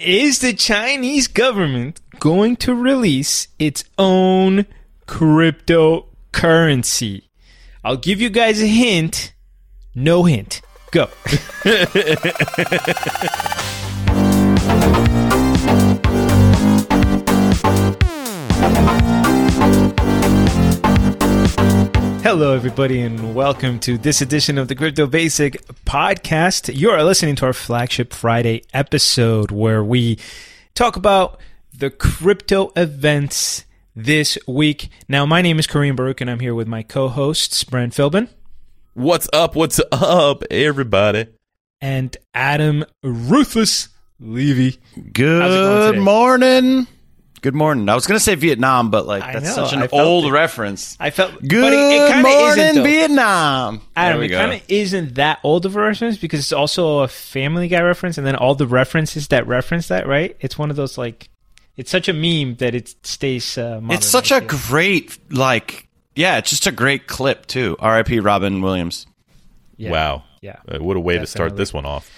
Is the Chinese government going to release its own cryptocurrency? I'll give you guys a hint. No hint. Go. Hello, everybody, and welcome to this edition of the Crypto Basic Podcast. You are listening to our flagship Friday episode where we talk about the crypto events this week. Now, my name is Kareem Baruch, and I'm here with my co-hosts, Brent Philbin. What's up, everybody? And Adam Ruthless-Levy. Good morning. Good morning. I was going to say Vietnam, but like that's such an old reference. I felt good morning Vietnam. Adam, it kind of isn't that old of a reference because it's also a Family Guy reference, and then all the references that reference that, right? It's one of those like it's such a meme that it stays. Modern, it's such a great it's just a great clip too. R.I.P. Robin Williams. Yeah. Wow. Yeah. What a way to start this one off.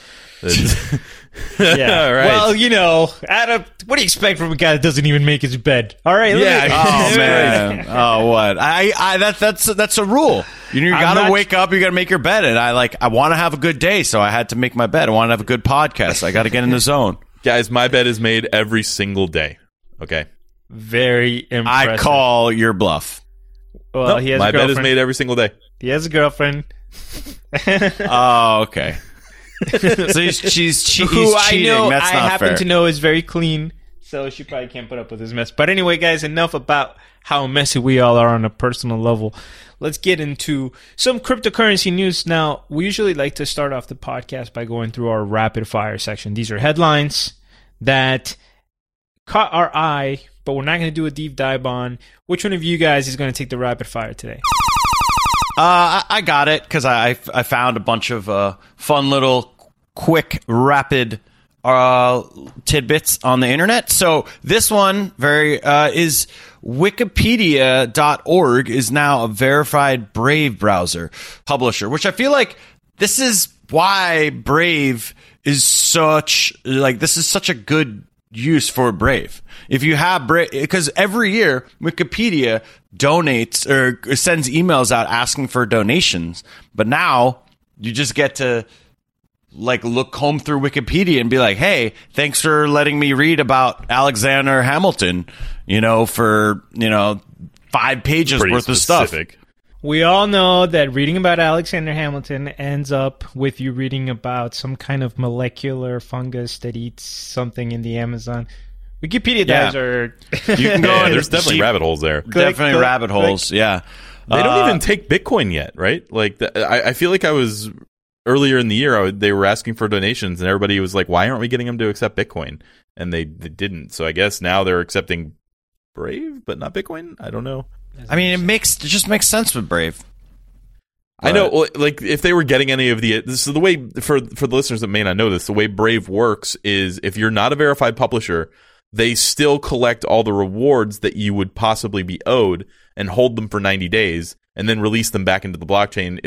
Yeah. All right. Well, you know, Adam, what do you expect from a guy that doesn't even make his bed? All right. Oh man. Oh what? That's a rule. You gotta wake up. You gotta make your bed. And I want to have a good day, so I had to make my bed. I want to have a good podcast. So I got to get in the zone. Guys, my bed is made every single day. Okay. Very impressive. I call your bluff. Well, nope, he has my bed is made every single day. He has a girlfriend. Oh, okay. So she's cheating. I happen to know is very clean, so she probably can't put up with his mess. But anyway, guys, enough about how messy we all are on a personal level. Let's get into some cryptocurrency news. Now, we usually like to start off the podcast by going through our rapid fire section. These are headlines that caught our eye, but we're not going to do a deep dive on. Which one of you guys is going to take the rapid fire today? I got it because I found a bunch of fun little quick rapid tidbits on the internet. So this one is Wikipedia.org is now a verified Brave browser publisher, which I feel like this is why Brave is such a good use for Brave. If you have Brave, because every year Wikipedia donates or sends emails out asking for donations, but now you just get to look home through Wikipedia and be like, hey, thanks for letting me read about Alexander Hamilton, for 5 pages worth of stuff. We all know that reading about Alexander Hamilton ends up with you reading about some kind of molecular fungus that eats something in the Amazon. Wikipedia dives are... You can go on. There's definitely rabbit holes there. Definitely rabbit holes. They don't even take Bitcoin yet, right? I feel like I was... Earlier in the year, they were asking for donations, and everybody was like, why aren't we getting them to accept Bitcoin? And they didn't. So I guess now they're accepting Brave, but not Bitcoin? I don't know. I mean, it just makes sense with Brave. I know, if they were getting any of the... So the way, for the listeners that may not know this, the way Brave works is if you're not a verified publisher, they still collect all the rewards that you would possibly be owed and hold them for 90 days and then release them back into the blockchain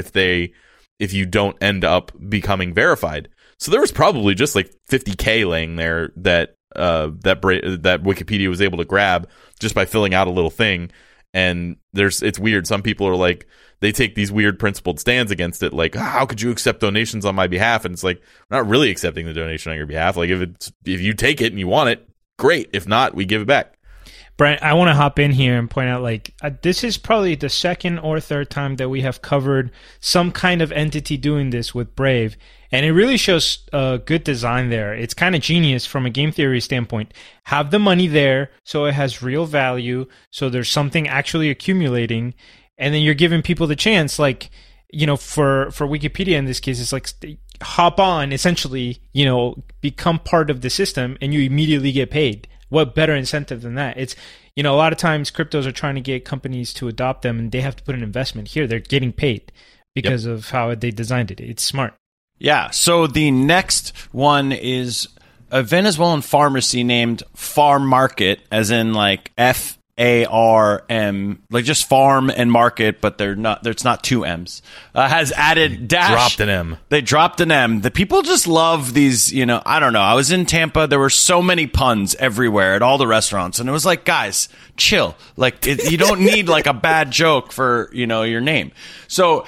if you don't end up becoming verified. So there was probably just like 50K laying there that Wikipedia was able to grab just by filling out a little thing. And it's weird. Some people are like, they take these weird principled stands against it. Like, how could you accept donations on my behalf? And it's like, we're not really accepting the donation on your behalf. Like if you take it and you want it, great. If not, we give it back. Brent, I want to hop in here and point out, this is probably the second or third time that we have covered some kind of entity doing this with Brave, and it really shows good design there. It's kind of genius from a game theory standpoint. Have the money there so it has real value, so there's something actually accumulating, and then you're giving people the chance, for Wikipedia in this case, it's like hop on, essentially, become part of the system, and you immediately get paid. What better incentive than that? It's, a lot of times cryptos are trying to get companies to adopt them and they have to put an investment here. They're getting paid because of how they designed it. It's smart. Yeah. So the next one is a Venezuelan pharmacy named Farm Market, as in like F ARM, like just farm and market, but they're not, it's not two M's, has added Dash. Dropped an M. They dropped an M. The people just love these, you know, I don't know. I was in Tampa. There were so many puns everywhere at all the restaurants. And it was like, guys, chill. Like you don't need like a bad joke for, you know, your name. So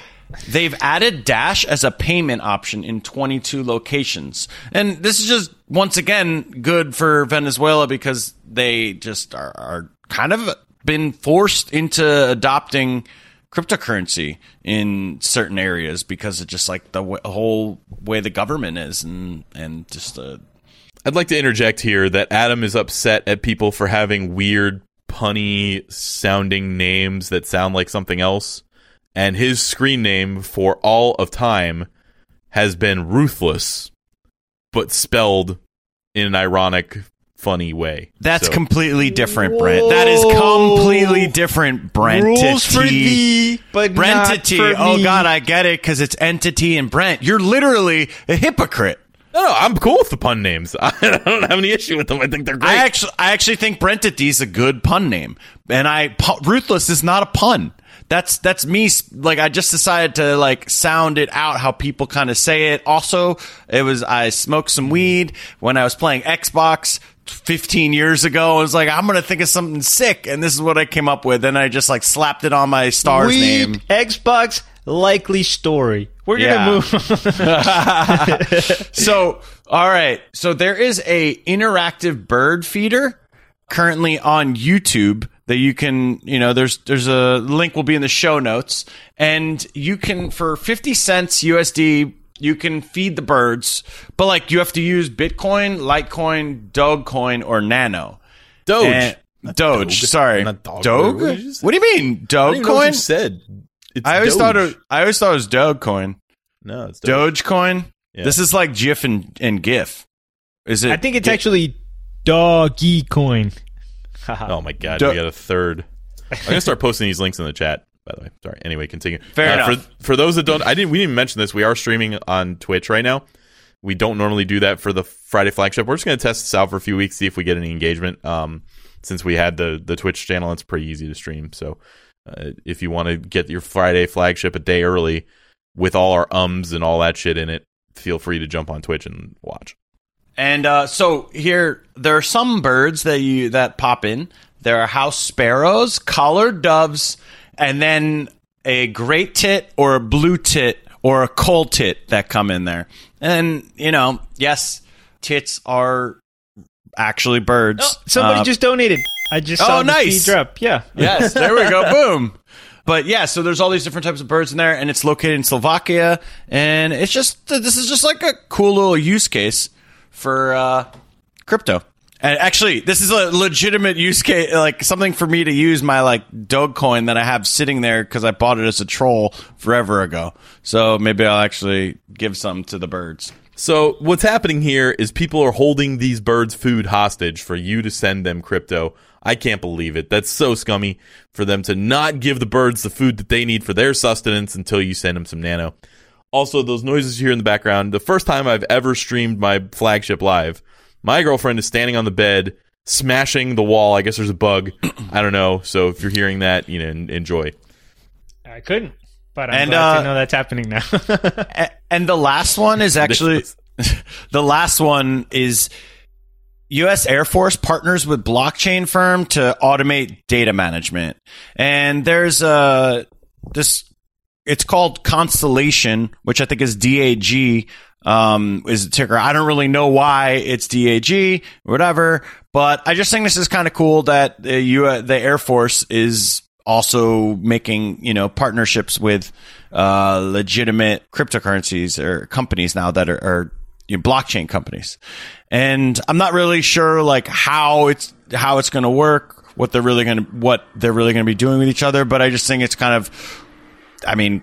they've added Dash as a payment option in 22 locations. And this is just, once again, good for Venezuela because they just are kind of been forced into adopting cryptocurrency in certain areas because of just like the whole way the government is and just I'd like to interject here that Adam is upset at people for having weird punny sounding names that sound like something else, and his screen name for all of time has been Ruthless, but spelled in an ironic funny way. That's completely different, Brent. Whoa. That is completely different, Brent. Rules for thee, but Brentity. Not for me. Oh God, I get it because it's entity and Brent. You're literally a hypocrite. No, I'm cool with the pun names. I don't have any issue with them. I think they're great. I actually think Brentity is a good pun name, and Ruthless is not a pun. That's me. Like I just decided to like sound it out how people kind of say it. Also, I smoked some weed when I was playing Xbox 15 years ago. I was like, I'm gonna think of something sick, and this is what I came up with. And I just like slapped it on my star's weed, name. Xbox, likely story. We're gonna move. So, all right. So there is a interactive bird feeder currently on YouTube that you can, you know, there's a link will be in the show notes, and you can, for 50 cents USD, you can feed the birds, but like you have to use Bitcoin, Litecoin, Dogecoin, or Nano. Doge. Sorry. Dog? What do you mean? Dogecoin? You said. I always thought it was Dogecoin. No, it's Dogecoin. Yeah. This is like GIF and GIF. Is it? I think it's actually Doggy Coin. Oh my God, we got a third. I'm gonna start posting these links in the chat, by the way. Sorry. Anyway, continue. Fair enough. For those that don't, we didn't mention this. We are streaming on Twitch right now. We don't normally do that for the Friday flagship. We're just gonna test this out for a few weeks, see if we get any engagement. Since we had the Twitch channel, it's pretty easy to stream. So if you want to get your Friday flagship a day early with all our and all that shit in it, feel free to jump on Twitch and watch. And so here, there are some birds that pop in. There are house sparrows, collared doves, and then a gray tit or a blue tit or a coal tit that come in there. And, you know, yes, tits are actually birds. Oh, somebody just donated. I just saw nice. The feed drop. Yeah. Yes, there we go. Boom. But yeah, so there's all these different types of birds in there, and it's located in Slovakia. And it's just, this is just like a cool little use case for crypto. And actually, this is a legitimate use case, like something for me to use my like Dogecoin that I have sitting there because I bought it as a troll forever ago. So maybe I'll actually give some to the birds. So what's happening here is people are holding these birds' food hostage for you to send them crypto. I can't believe it. That's so scummy for them to not give the birds the food that they need for their sustenance until you send them some Nano. Also, those noises you hear in the background, the first time I've ever streamed my flagship live, my girlfriend is standing on the bed, smashing the wall. I guess there's a bug. I don't know. So if you're hearing that, you know, enjoy. I couldn't, but I'm glad to know that's happening now. And the last one is actually... The last one is U.S. Air Force partners with blockchain firm to automate data management. And there's this... It's called Constellation, which I think is DAG, is the ticker. I don't really know why it's DAG, whatever, but I just think this is kind of cool that the Air Force is also making, you know, partnerships with legitimate cryptocurrencies or companies now that are you know, blockchain companies. And I'm not really sure like how it's going to work, what they're really going to be doing with each other, but I just think it's kind of, I mean,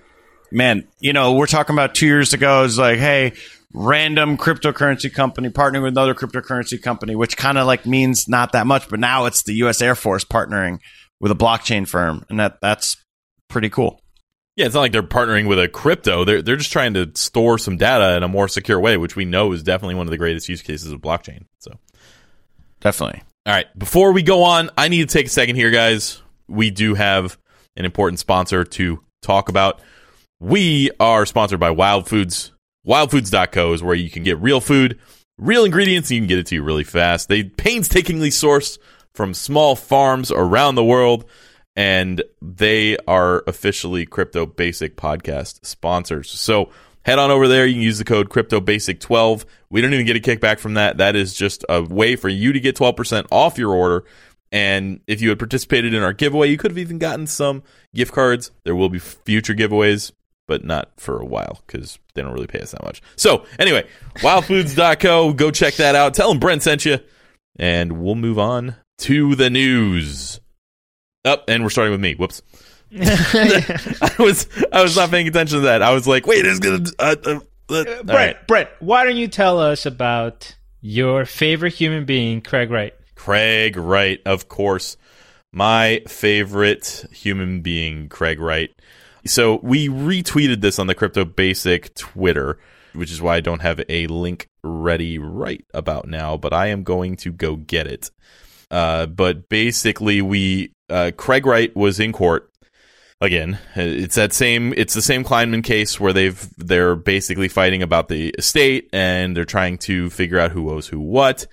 man, you know, we're talking about 2 years ago. It's like, hey, random cryptocurrency company partnering with another cryptocurrency company, which kind of like means not that much. But now it's the U.S. Air Force partnering with a blockchain firm. And that's pretty cool. Yeah, it's not like they're partnering with a crypto. They're just trying to store some data in a more secure way, which we know is definitely one of the greatest use cases of blockchain. So definitely. All right, before we go on, I need to take a second here, guys. We do have an important sponsor to talk about. We are sponsored by Wild Foods. Wildfoods.co is where you can get real food, real ingredients, and you can get it to you really fast. They painstakingly source from small farms around the world, and they are officially Crypto Basic podcast sponsors. So head on over there. You can use the code CryptoBasic12. We don't even get a kickback from that. That is just a way for you to get 12% off your order. And if you had participated in our giveaway, you could have even gotten some gift cards. There will be future giveaways, but not for a while because they don't really pay us that much. So anyway, wildfoods.co. Go check that out. Tell them Brent sent you. And we'll move on to the news. Oh, and we're starting with me. Whoops. I was not paying attention to that. I was like, wait, it's going to... Brent, why don't you tell us about your favorite human being, Craig Wright? Craig Wright, of course. My favorite human being, Craig Wright. So we retweeted this on the Crypto Basic Twitter, which is why I don't have a link ready right about now, but I am going to go get it. But basically, Craig Wright was in court again. It's the same Kleinman case where they're basically fighting about the estate and they're trying to figure out who owes who what.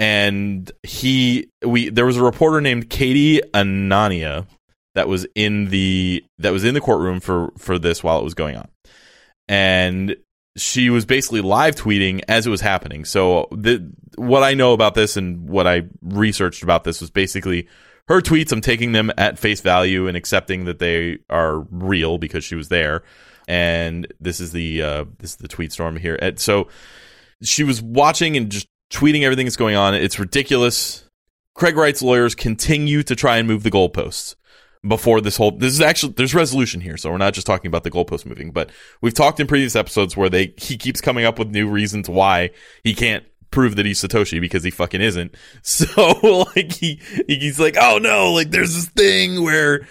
And there was a reporter named Katie Anania that was in the courtroom for this while it was going on, and she was basically live tweeting as it was happening. So what I know about this and what I researched about this was basically her tweets. I'm taking them at face value and accepting that they are real because she was there. And this is the tweet storm here. And so she was watching and just tweeting everything that's going on. It's ridiculous. Craig Wright's lawyers continue to try and move the goalposts. Before this is actually, there's resolution here, so we're not just talking about the goalpost moving, but we've talked in previous episodes where he keeps coming up with new reasons why he can't prove that he's Satoshi because he fucking isn't. So like he's like, oh no, like there's this thing where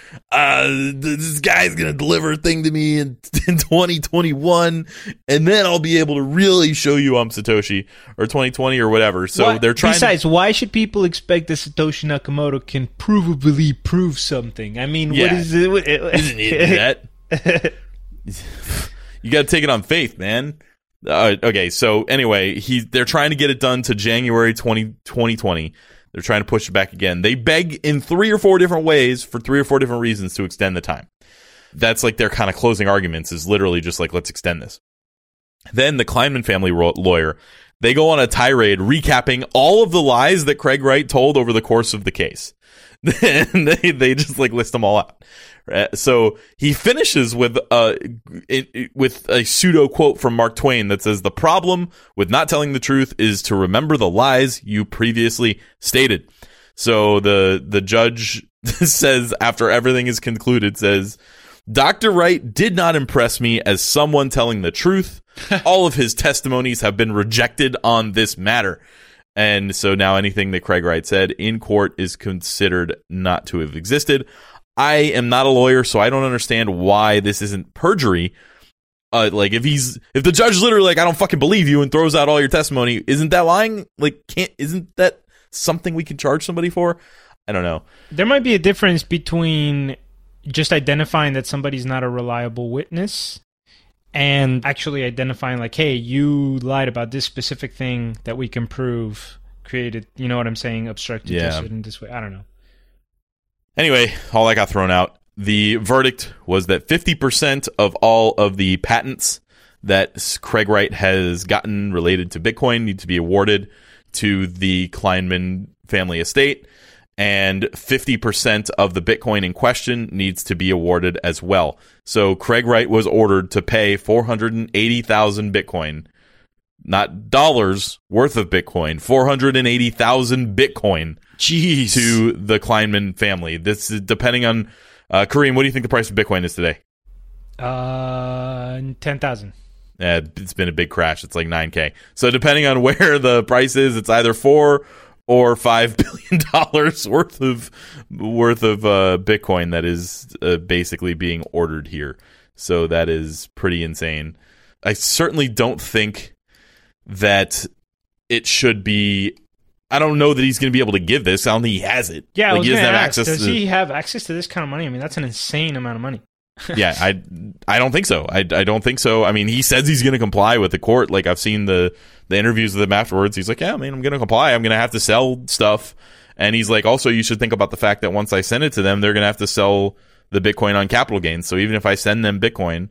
this guy's gonna deliver a thing to me in 2021, and then I'll be able to really show you I'm Satoshi, or 2020 or whatever. So what? They're trying. Besides, why should people expect that Satoshi Nakamoto can provably prove something? I mean, yeah. What is it? Isn't it that? You got to take it on faith, man. Okay, so anyway, they're trying to get it done to January 2020. They're trying to push it back again. They beg in three or four different ways for three or four different reasons to extend the time. That's like their kind of closing arguments is literally just like, let's extend this. Then the Kleinman family lawyer, they go on a tirade recapping all of the lies that Craig Wright told over the course of the case. And they just like list them all out. So he finishes with a pseudo quote from Mark Twain that says, "The problem with not telling the truth is to remember the lies you previously stated." So the judge says, after everything is concluded, says, "Dr. Wright did not impress me as someone telling the truth. All of his testimonies have been rejected on this matter." And so now anything that Craig Wright said in court is considered not to have existed. I am not a lawyer, so I don't understand why this isn't perjury. Like if the judge literally like, I don't fucking believe you and throws out all your testimony, isn't that lying? Like isn't that something we can charge somebody for? I don't know. There might be a difference between just identifying that somebody's not a reliable witness and actually identifying like, hey, you lied about this specific thing that we can prove created, you know what I'm saying, obstructed justice in this way. I don't know. Anyway, all I got thrown out. The verdict was that 50% of all of the patents that Craig Wright has gotten related to Bitcoin need to be awarded to the Kleinman family estate, and 50% of the Bitcoin in question needs to be awarded as well. So Craig Wright was ordered to pay 480,000 Bitcoin, not dollars worth of Bitcoin, 480,000 Bitcoin. Jeez. To the Kleinman family. This is depending on Kareem. What do you think the price of Bitcoin is today? 10,000. It's been a big crash. It's like 9K. So depending on where the price is, it's either $4 or $5 billion worth of Bitcoin that is basically being ordered here. So that is pretty insane. I certainly don't think that it should be I don't know that he's going to be able to give this. I don't think he has it. Yeah, like, he doesn't have access. Does he have access to this kind of money? I mean, that's an insane amount of money. Yeah, I don't think so. I don't think so. I mean, he says he's going to comply with the court. Like, I've seen the interviews with him afterwards. He's like, yeah, I mean, I'm going to comply. I'm going to have to sell stuff. And he's like, also, you should think about the fact that once I send it to them, they're going to have to sell the Bitcoin on capital gains. So even if I send them Bitcoin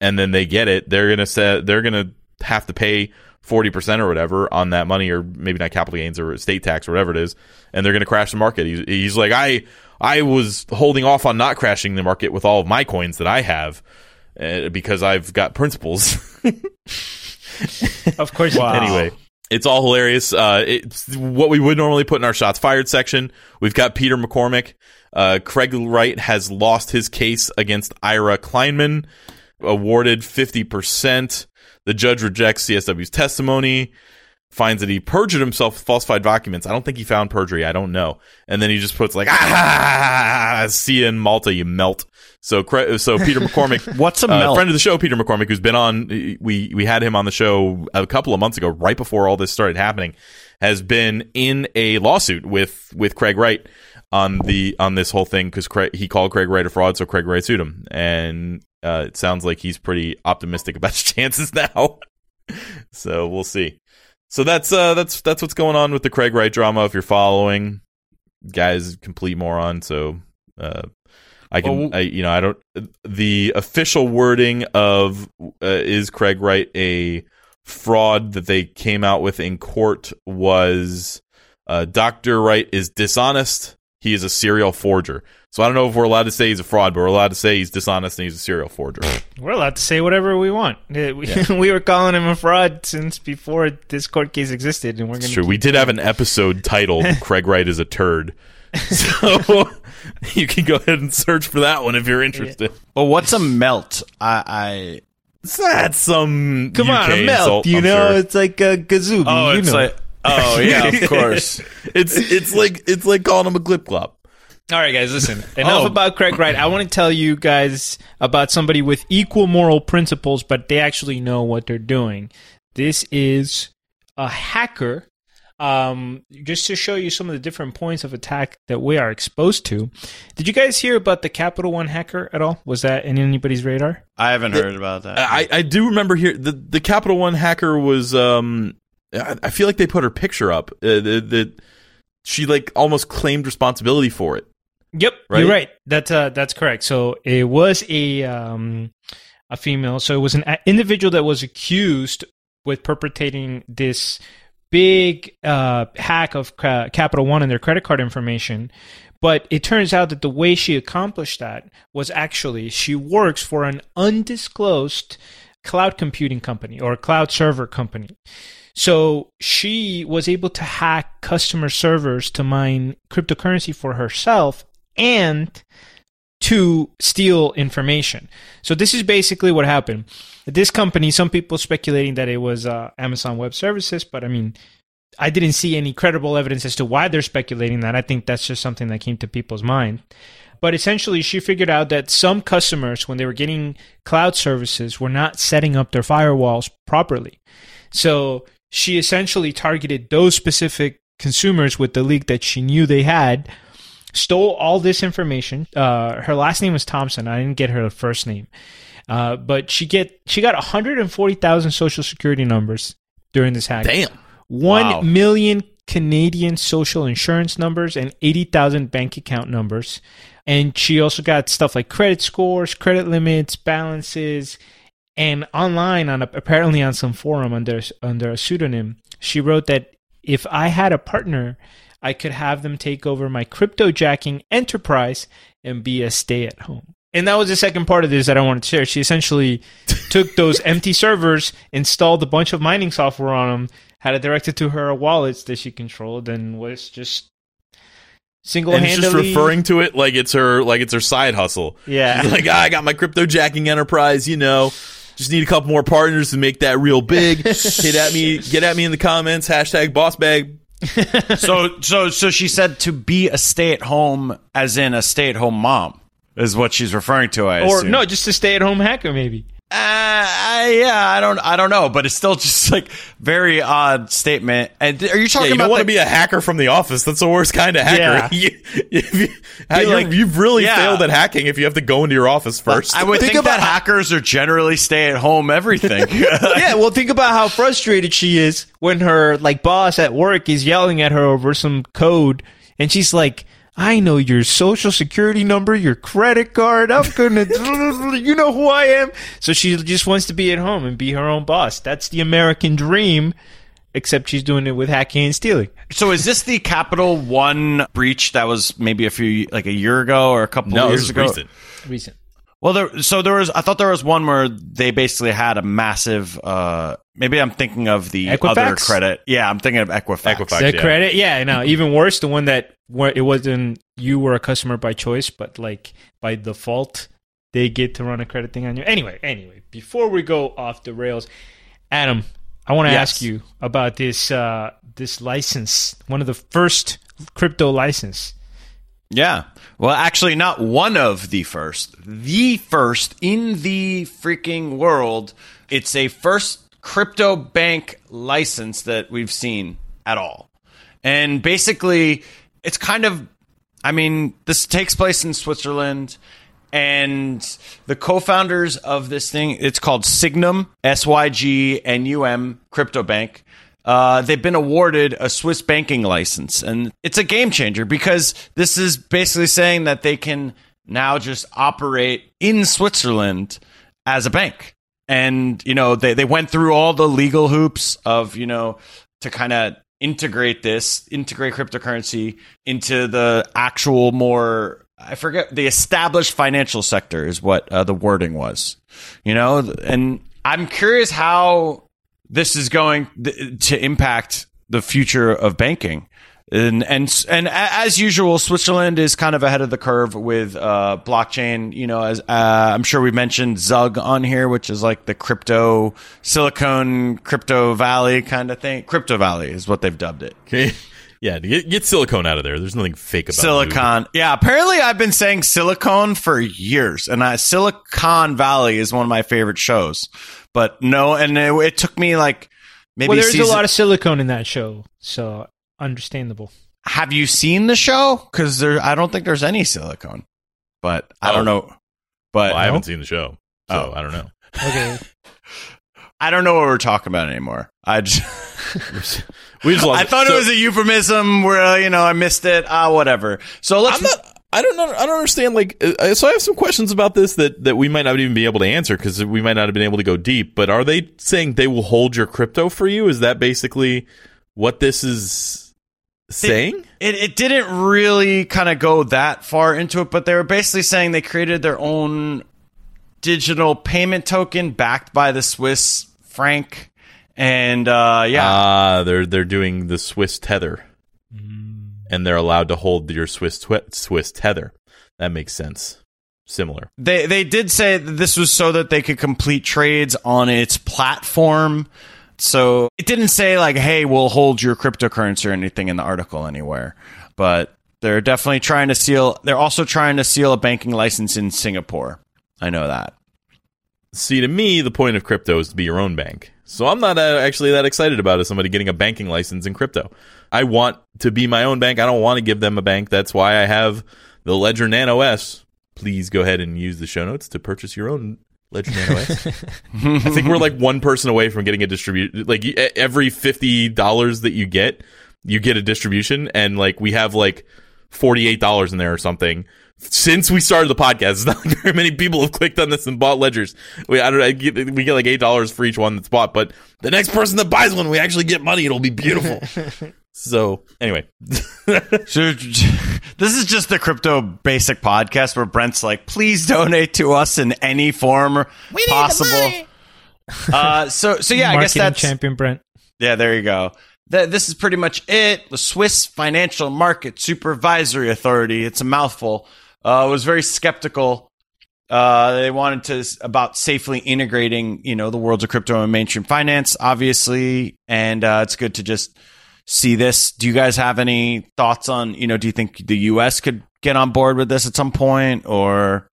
and then they get it, they're going to have to pay 40% or whatever on that money, or maybe not capital gains or estate tax or whatever it is, and they're going to crash the market. He's like, I was holding off on not crashing the market with all of my coins that I have because I've got principles. Of course. Wow. Anyway, it's all hilarious. It's what we would normally put in our shots fired section. We've got Peter McCormack. Craig Wright has lost his case against Ira Kleinman, awarded 50%. The judge rejects CSW's testimony, finds that he perjured himself with falsified documents. I don't think he found perjury. I don't know. And then he just puts like, see you in Malta, you melt. So Peter McCormack, what's a melt? Friend of the show, Peter McCormack, who's been on, we had him on the show a couple of months ago, right before all this started happening, has been in a lawsuit with Craig Wright on this whole thing because he called Craig Wright a fraud, so Craig Wright sued him. And it sounds like he's pretty optimistic about his chances now. So we'll see. So that's what's going on with the Craig Wright drama. If you're following, guy's a complete moron. So I don't. The official wording of is Craig Wright a fraud that they came out with in court was Dr. Wright is dishonest. He is a serial forger. So I don't know if we're allowed to say he's a fraud, but we're allowed to say he's dishonest and he's a serial forger. We're allowed to say whatever we want. We were calling him a fraud since before this court case existed, and we're going to. Sure, we did have an episode titled "Craig Wright is a Turd," so you can go ahead and search for that one if you're interested. Yeah. Well, what's a melt? That's some come UK on a melt. Insult, you I'm know, sure. It's like a kazoo. Oh, you it's know. Like oh yeah, of course. it's like calling him a glip glop. All right, guys, listen. Enough about Craig Wright. I want to tell you guys about somebody with equal moral principles, but they actually know what they're doing. This is a hacker. Just to show you some of the different points of attack that we are exposed to. Did you guys hear about the Capital One hacker at all? Was that in anybody's radar? I haven't heard about that. I do remember here the Capital One hacker was. I feel like they put her picture up. She like almost claimed responsibility for it. Yep, right? You're right. That's correct. So it was a female. So it was an individual that was accused with perpetrating this big hack of Capital One and their credit card information. But it turns out that the way she accomplished that was actually she works for an undisclosed cloud computing company or cloud server company. So she was able to hack customer servers to mine cryptocurrency for herself and to steal information. So this is basically what happened. This company, some people speculating that it was Amazon Web Services, but I mean, I didn't see any credible evidence as to why they're speculating that. I think that's just something that came to people's mind. But essentially, she figured out that some customers, when they were getting cloud services, were not setting up their firewalls properly. So she essentially targeted those specific consumers with the leak that she knew they had, stole all this information. Her last name was Thompson. I didn't get her first name. But she got 140,000 social security numbers during this hack. Damn. 1 wow. million Canadian social insurance numbers and 80,000 bank account numbers. And she also got stuff like credit scores, credit limits, balances. And online, apparently on some forum under a pseudonym, she wrote that if I had a partner, I could have them take over my cryptojacking enterprise and be a stay-at-home. And that was the second part of this that I wanted to share. She essentially took those empty servers, installed a bunch of mining software on them, had it directed to her wallets that she controlled, and was just... single-handedly. And it's just referring to it like it's her side hustle. Yeah. She's like, I got my cryptojacking enterprise, you know. Just need a couple more partners to make that real big. Get at me in the comments. #bossbag. So she said to be a stay-at-home, as in a stay-at-home mom, is what she's referring to, I assume. Or no, just a stay-at-home hacker, maybe. I don't know, but it's still just like very odd statement. And are you talking? Yeah, you don't want to be a hacker from The Office. That's the worst kind of hacker. Yeah. You've really failed at hacking if you have to go into your office first. I would think about that hackers are generally stay at home everything. Yeah, well, think about how frustrated she is when her like boss at work is yelling at her over some code, and she's like, I know your social security number, your credit card. I'm going to, you know who I am. So she just wants to be at home and be her own boss. That's the American dream, except she's doing it with hacking and stealing. So is this the Capital One breach that was maybe a year ago or a couple of years ago? Recent. Well, I thought there was one where they basically had a massive, maybe I'm thinking of the Equifax? Other credit. Yeah, I'm thinking of Equifax. Credit? Yeah, no, even worse, the one that it wasn't you were a customer by choice, but like by default, they get to run a credit thing on you. Anyway, before we go off the rails, Adam, I want to ask you about this license, one of the first crypto license. Yeah. Well, actually, not one of the first. The first in the freaking world. It's a first crypto bank license that we've seen at all. And basically, it's kind of, I mean, this takes place in Switzerland. And the co-founders of this thing, it's called Sygnum, SYGNUM Crypto Bank. They've been awarded a Swiss banking license, and it's a game changer because this is basically saying that they can now just operate in Switzerland as a bank. And, you know, they went through all the legal hoops of, you know, to kind of integrate cryptocurrency into the actual more, I forget, the established financial sector is what the wording was, you know, and I'm curious how this is going to impact the future of banking. And as usual, Switzerland is kind of ahead of the curve with blockchain. You know, as I'm sure we mentioned Zug on here, which is like the crypto Silicon Crypto Valley kind of thing. Crypto Valley is what they've dubbed it. Okay. Yeah, get silicone out of there. There's nothing fake about silicon. It. Yeah, apparently I've been saying silicone for years, and Silicon Valley is one of my favorite shows. But no, and it took me like maybe. Well, there's a lot of silicone in that show, so understandable. Have you seen the show? Because I don't think there's any silicone. But I don't know. But I haven't seen the show, so I don't know. Okay. I don't know what we're talking about anymore. I thought it was a euphemism where, you know, I missed it. Whatever. So I don't understand. Like, so I have some questions about this that we might not even be able to answer because we might not have been able to go deep. But are they saying they will hold your crypto for you? Is that basically what this is saying? It didn't really kind of go that far into it, but they were basically saying they created their own digital payment token backed by the Swiss franc. And they're doing the Swiss tether, and they're allowed to hold your Swiss tether. That makes sense. Similar. They did say that this was so that they could complete trades on its platform. So it didn't say like, "Hey, we'll hold your cryptocurrency" or anything in the article anywhere. But they're definitely trying to seal. They're also trying to seal a banking license in Singapore. I know that. See, to me, the point of crypto is to be your own bank. So I'm not actually that excited about somebody getting a banking license in crypto. I want to be my own bank. I don't want to give them a bank. That's why I have the Ledger Nano S. Please go ahead and use the show notes to purchase your own Ledger Nano S. I think we're like one person away from getting a distribution. Like every $50 that you get a distribution. And like we have like $48 in there or something. Since we started the podcast, it's not like very many people have clicked on this and bought ledgers. We get like $8 for each one that's bought, but the next person that buys one, we actually get money. It'll be beautiful. So anyway, so this is just the Crypto Basic Podcast where Brent's like, please donate to us in any form possible. So yeah, I guess that's champion Brent. Yeah, there you go. This is pretty much it. The Swiss Financial Market Supervisory Authority. It's a mouthful. Was very skeptical. They wanted to about safely integrating, you know, the worlds of crypto and mainstream finance, obviously. And it's good to just see this. Do you guys have any thoughts on, you know, do you think the U.S. could get on board with this at some point, or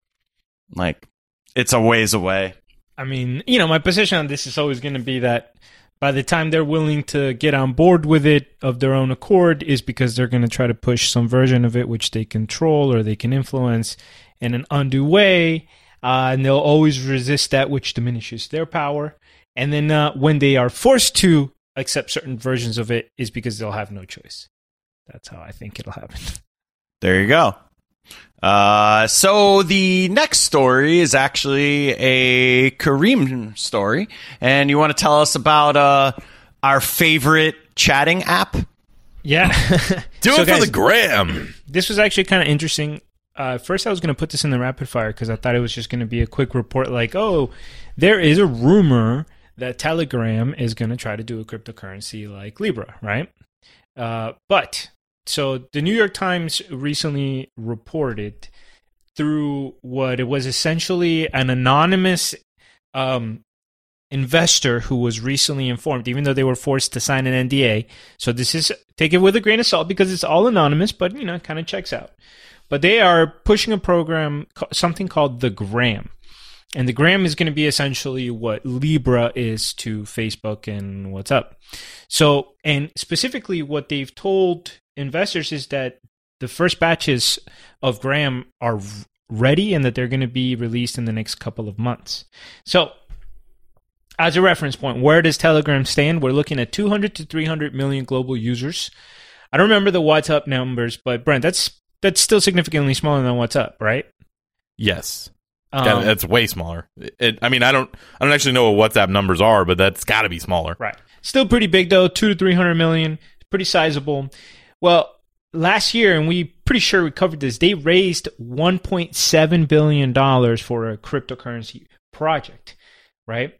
like it's a ways away? I mean, you know, my position on this is always going to be that by the time they're willing to get on board with it of their own accord is because they're going to try to push some version of it which they control or they can influence in an undue way. And they'll always resist that which diminishes their power. And then when they are forced to accept certain versions of it is because they'll have no choice. That's how I think it'll happen. There you go. So the next story is actually a Kareem story, and you want to tell us about our favorite chatting app? Yeah. Do it for guys, the Gram. This was actually kind of interesting. First, I was going to put this in the rapid fire because I thought it was just going to be a quick report like, oh, there is a rumor that Telegram is going to try to do a cryptocurrency like Libra, right? But... So the New York Times recently reported through what it was essentially an anonymous investor who was recently informed, even though they were forced to sign an NDA. So this is, take it with a grain of salt because it's all anonymous, but, you know, it kind of checks out. But they are pushing a program, something called the Gram. And the Gram is going to be essentially what Libra is to Facebook and WhatsApp. So, and specifically what they've told investors is that the first batches of Gram are ready and that they're going to be released in the next couple of months. So as a reference point, where does Telegram stand? We're looking at 200 to 300 million global users. I don't remember the WhatsApp numbers, but Brent, that's still significantly smaller than WhatsApp, right? Yes. That's way smaller. I don't actually know what WhatsApp numbers are, but that's got to be smaller. Right. Still pretty big though, 200 to 300 million, pretty sizable. Well, last year, and we pretty sure we covered this, they raised $1.7 billion for a cryptocurrency project, right?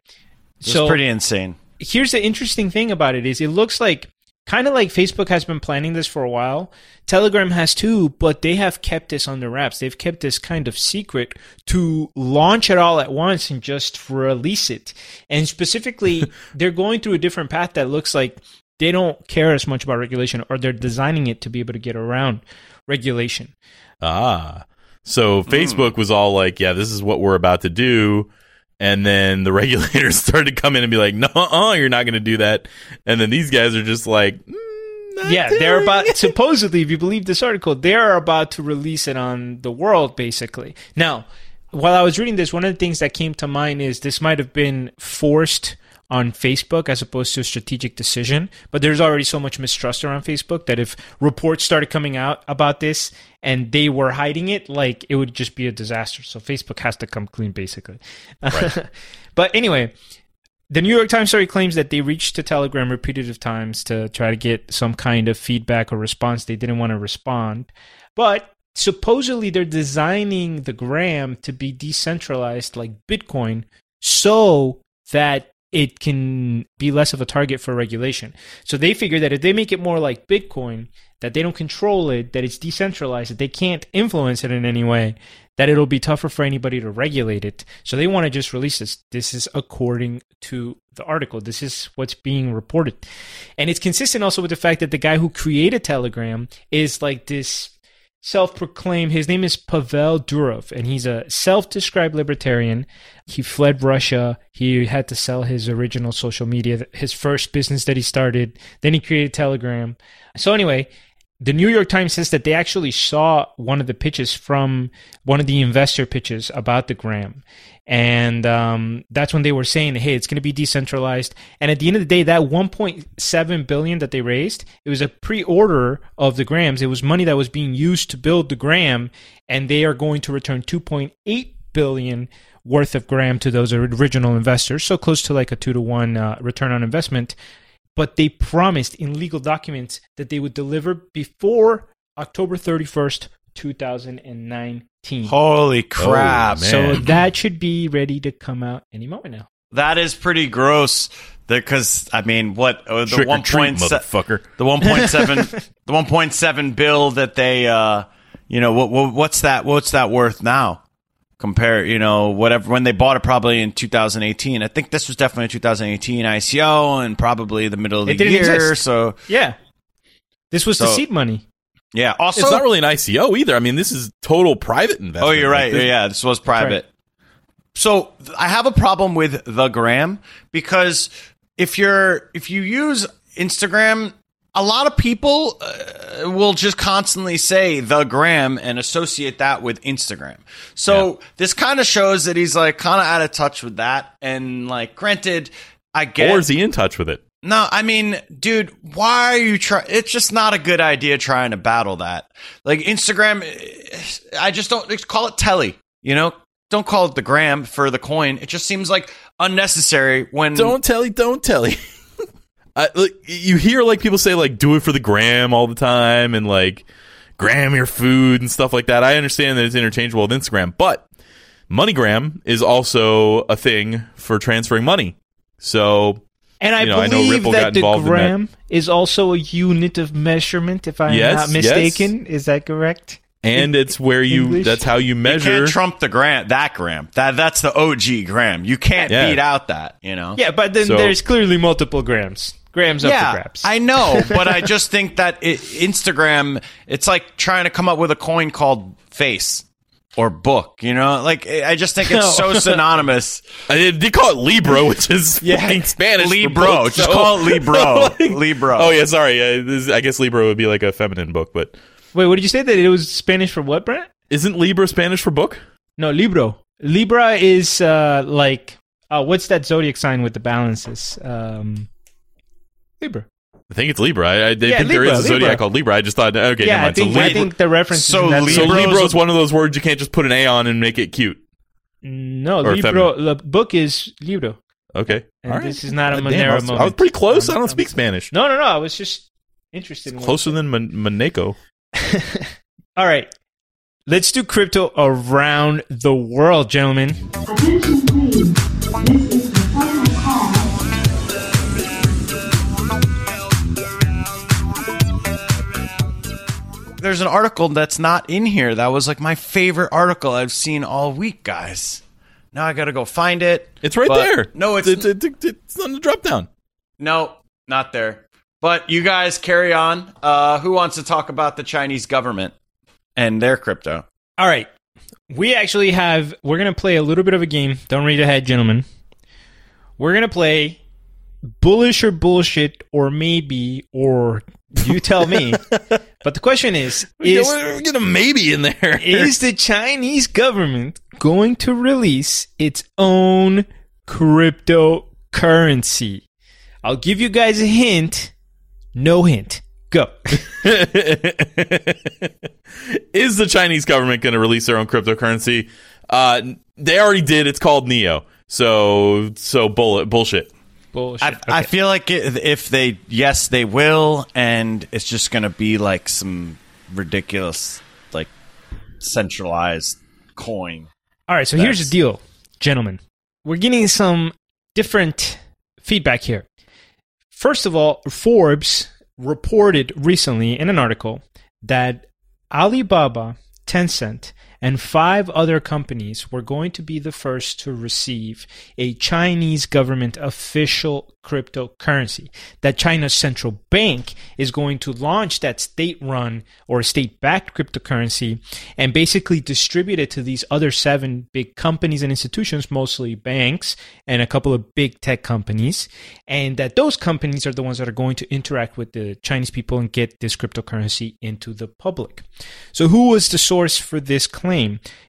It's pretty insane. Here's the interesting thing about it is it looks like, kind of like Facebook has been planning this for a while. Telegram has too, but they have kept this under wraps. They've kept this kind of secret to launch it all at once and just release it. And specifically, they're going through a different path that looks like they don't care as much about regulation, or they're designing it to be able to get around regulation. So Facebook was all like, yeah, this is what we're about to do. And then the regulators started to come in and be like, no, you're not going to do that. And then these guys are just like, yeah, they're about, supposedly, if you believe this article, they're about to release it on the world, basically. Now, while I was reading this, one of the things that came to mind is this might have been forced on Facebook as opposed to a strategic decision, but there's already so much mistrust around Facebook that if reports started coming out about this and they were hiding it, like it would just be a disaster. So Facebook has to come clean, basically. Right. But anyway, the New York Times story claims that they reached to Telegram repetitive times to try to get some kind of feedback or response. They didn't want to respond, but supposedly they're designing the Gram to be decentralized like Bitcoin so that it can be less of a target for regulation. So they figure that if they make it more like Bitcoin, that they don't control it, that it's decentralized, that they can't influence it in any way, that it'll be tougher for anybody to regulate it. So they want to just release this. This is according to the article. This is what's being reported. And it's consistent also with the fact that the guy who created Telegram is like this self-proclaimed, his name is Pavel Durov, and he's a self-described libertarian. He fled Russia. He had to sell his original social media, his first business that he started. Then he created Telegram. So anyway, the New York Times says that they actually saw one of the pitches from one of the investor pitches about the Gram. And that's when they were saying, hey, it's going to be decentralized. And at the end of the day, that $1.7 billion that they raised, it was a pre-order of the Grams. It was money that was being used to build the Gram. And they are going to return $2.8 billion worth of Gram to those original investors. So close to like a 2-to-1 return on investment. But they promised in legal documents that they would deliver before October 31st, 2019. Holy crap, man. So that should be ready to come out any moment now. That is pretty gross because I mean what the 1.7 the 1.7 bill that they what's that worth now? Compare, you know, whatever, when they bought it probably in 2018. I think this was definitely a 2018 ICO and probably the middle of the year. Exist. So yeah. This was the seed money. Yeah. Also, it's not really an ICO either. I mean, this is total private investment. Oh, you're right. This was private. Right. So I have a problem with the gram because if you use Instagram, a lot of people will just constantly say the gram and associate that with Instagram. So this kind of shows that he's like kind of out of touch with that. And like, granted, I get. Or is he in touch with it? No, I mean, dude, why are you trying? It's just not a good idea trying to battle that. Like Instagram, I just don't call it telly, you know? Don't call it the gram for the coin. It just seems like unnecessary when... Don't telly. You hear like people say like do it for the gram all the time and like gram your food and stuff like that. I understand that it's interchangeable with Instagram, but MoneyGram is also a thing for transferring money. So... And I know Ripple that got involved. The gram in that. Is also a unit of measurement, if I'm not mistaken. Yes. Is that correct? And it's where that's how you measure. You can't trump the gram. That's the OG gram. You can't beat out that, you know? Yeah, but then there's clearly multiple grams. Grams up for grabs. I know, but I just think that Instagram, it's like trying to come up with a coin called Face or Book, you know? Like, I just think it's so synonymous. They call it Libro, which is in Spanish. Libro. Book, just call it Libro. Libro. Oh, yeah, sorry. I guess Libro would be like a feminine book, but... Wait, what did you say? That it was Spanish for what, Brent? Isn't Libra Spanish for book? No, Libro. Libra is what's that zodiac sign with the balances? Libra. I think it's Libra. I think there is a zodiac called Libra. I just thought, okay, never mind. I think the reference is Libro is one of those words you can't just put an A on and make it cute. No, or Libro. The book is Libro. Okay. And all right. This is not a Monero moment. I was pretty close. I don't speak Spanish. No. I was just interested in closer than Monaco. All right, let's do crypto around the world, gentlemen. Attention, please. This is the final call. There's an article that's not in here that was like my favorite article I've seen all week, guys. Now I gotta go find it. It's right there. No, it's on the drop down. No, not there. But you guys carry on. Who wants to talk about the Chinese government and their crypto? All right. We're going to play a little bit of a game. Don't read ahead, gentlemen. We're going to play bullish or bullshit or maybe or you tell me. But the question is we're getting a maybe in there. Is the Chinese government going to release its own cryptocurrency? I'll give you guys a hint. No hint. Go. Is the Chinese government going to release their own cryptocurrency? They already did. It's called Neo. So bullshit. Bullshit. Okay. I feel like if they will, and it's just going to be like some ridiculous, like centralized coin. All right. So here's the deal, gentlemen. We're getting some different feedback here. First of all, Forbes reported recently in an article that Alibaba, Tencent, and 5 other companies were going to be the first to receive a Chinese government official cryptocurrency. That China's central bank is going to launch that state-run or state-backed cryptocurrency and basically distribute it to these other 7 big companies and institutions, mostly banks and a couple of big tech companies. And that those companies are the ones that are going to interact with the Chinese people and get this cryptocurrency into the public. So who was the source for this claim?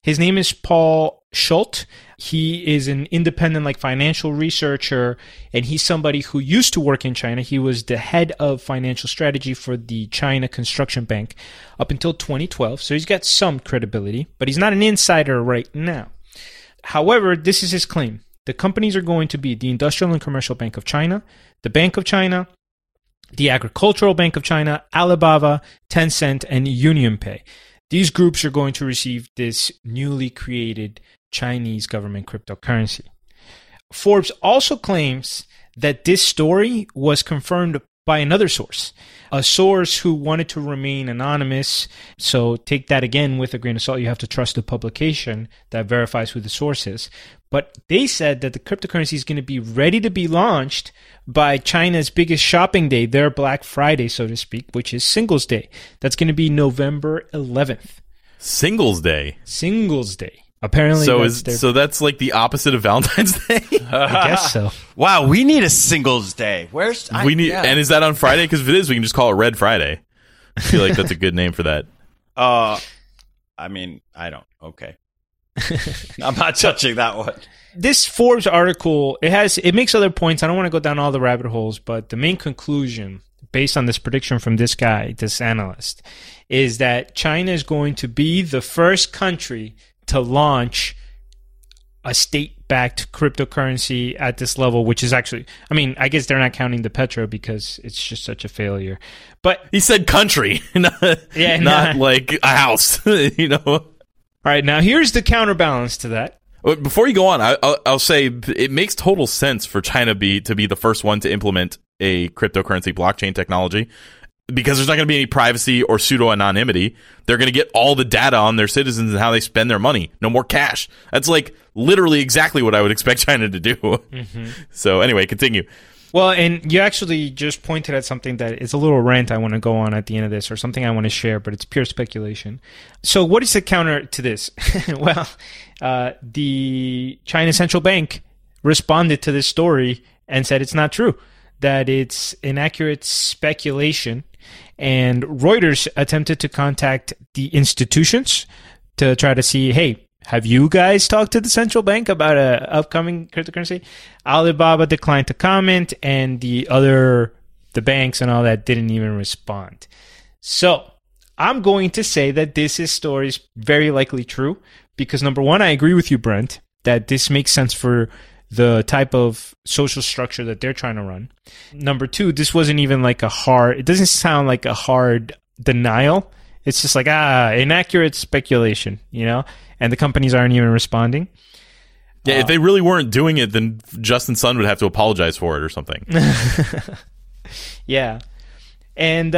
His name is Paul Schultz. He is an independent financial researcher, and he's somebody who used to work in China. He was the head of financial strategy for the China Construction Bank up until 2012. So he's got some credibility, but he's not an insider right now. However, this is his claim. The companies are going to be the Industrial and Commercial Bank of China, the Bank of China, the Agricultural Bank of China, Alibaba, Tencent, and UnionPay. These groups are going to receive this newly created Chinese government cryptocurrency. Forbes also claims that this story was confirmed by another source, a source who wanted to remain anonymous. So take that again with a grain of salt. You have to trust the publication that verifies who the source is. But they said that the cryptocurrency is going to be ready to be launched by China's biggest shopping day, their Black Friday, so to speak, which is Singles Day. That's going to be November 11th. Singles Day? Singles Day. Apparently, so that's like the opposite of Valentine's Day. I guess so. Wow, we need a Singles Day. And is that on Friday? Because if it is, we can just call it Red Friday. I feel like that's a good name for that. I mean, I don't. Okay, I'm not touching that one. This Forbes article, it makes other points. I don't want to go down all the rabbit holes, but the main conclusion, based on this prediction from this guy, this analyst, is that China is going to be the first country to launch a state-backed cryptocurrency at this level, which is actually, I mean, I guess they're not counting the petro because it's just such a failure. But he said country, not like a house, you know. All right, now here's the counterbalance to that. Before you go on, I'll say it makes total sense for China to be the first one to implement a cryptocurrency blockchain technology, because there's not going to be any privacy or pseudo-anonymity. They're going to get all the data on their citizens and how they spend their money. No more cash. That's like literally exactly what I would expect China to do. Mm-hmm. So anyway, continue. Well, and you actually just pointed at something that is a little rant I want to go on at the end of this, or something I want to share, but it's pure speculation. So what is the counter to this? Well, the China Central Bank responded to this story and said it's not true, that it's inaccurate speculation. And Reuters attempted to contact the institutions to try to see, hey, have you guys talked to the central bank about an upcoming cryptocurrency? Alibaba declined to comment, and the banks and all that didn't even respond. So I'm going to say that this story is very likely true because, number one, I agree with you, Brent, that this makes sense for the type of social structure that they're trying to run. Number two, this wasn't even like it doesn't sound like a hard denial. It's just like, inaccurate speculation, you know? And the companies aren't even responding. Yeah, if they really weren't doing it, then Justin Sun would have to apologize for it or something. Yeah. And,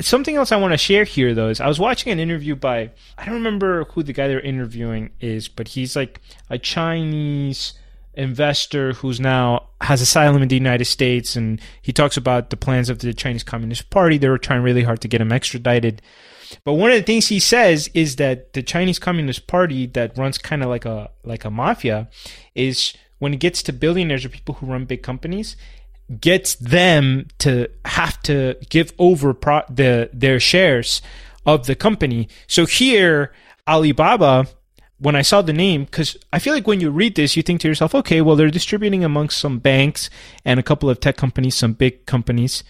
something else I want to share here, though, is I was watching an interview by, I don't remember who the guy they're interviewing is, but he's like a Chinese investor who's now has asylum in the United States, and he talks about the plans of the Chinese Communist Party. They were trying really hard to get him extradited. But one of the things he says is that the Chinese Communist Party, that runs kind of like a mafia, is when it gets to billionaires or people who run big companies, gets them to have to give over their shares of the company. So here, Alibaba, when I saw the name, because I feel like when you read this, you think to yourself, okay, well, they're distributing amongst some banks and a couple of tech companies, some big companies.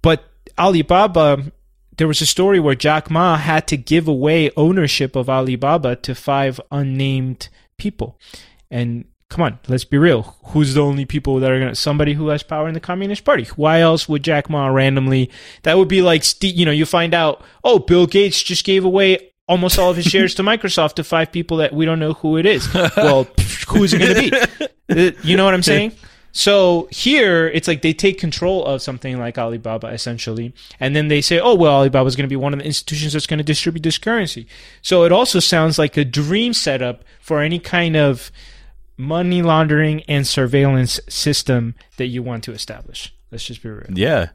But Alibaba, there was a story where Jack Ma had to give away ownership of Alibaba to 5 unnamed people. And come on, let's be real. Who's the only people that are going to... Somebody who has power in the Communist Party. Why else would Jack Ma randomly... That would be like, you find out, oh, Bill Gates just gave away almost all of his shares to Microsoft to 5 people that we don't know who it is. Well, who's it going to be? You know what I'm saying? So here, it's like they take control of something like Alibaba, essentially. And then they say, oh, well, Alibaba is going to be one of the institutions that's going to distribute this currency. So it also sounds like a dream setup for any kind of money laundering and surveillance system that you want to establish. Let's just be real. Yeah.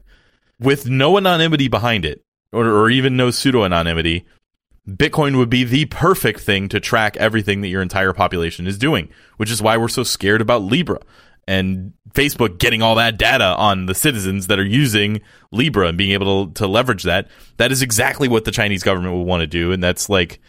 With no anonymity behind it, or even no pseudo-anonymity, Bitcoin would be the perfect thing to track everything that your entire population is doing, which is why we're so scared about Libra and Facebook getting all that data on the citizens that are using Libra and being able to leverage that. That is exactly what the Chinese government would want to do. And that's like,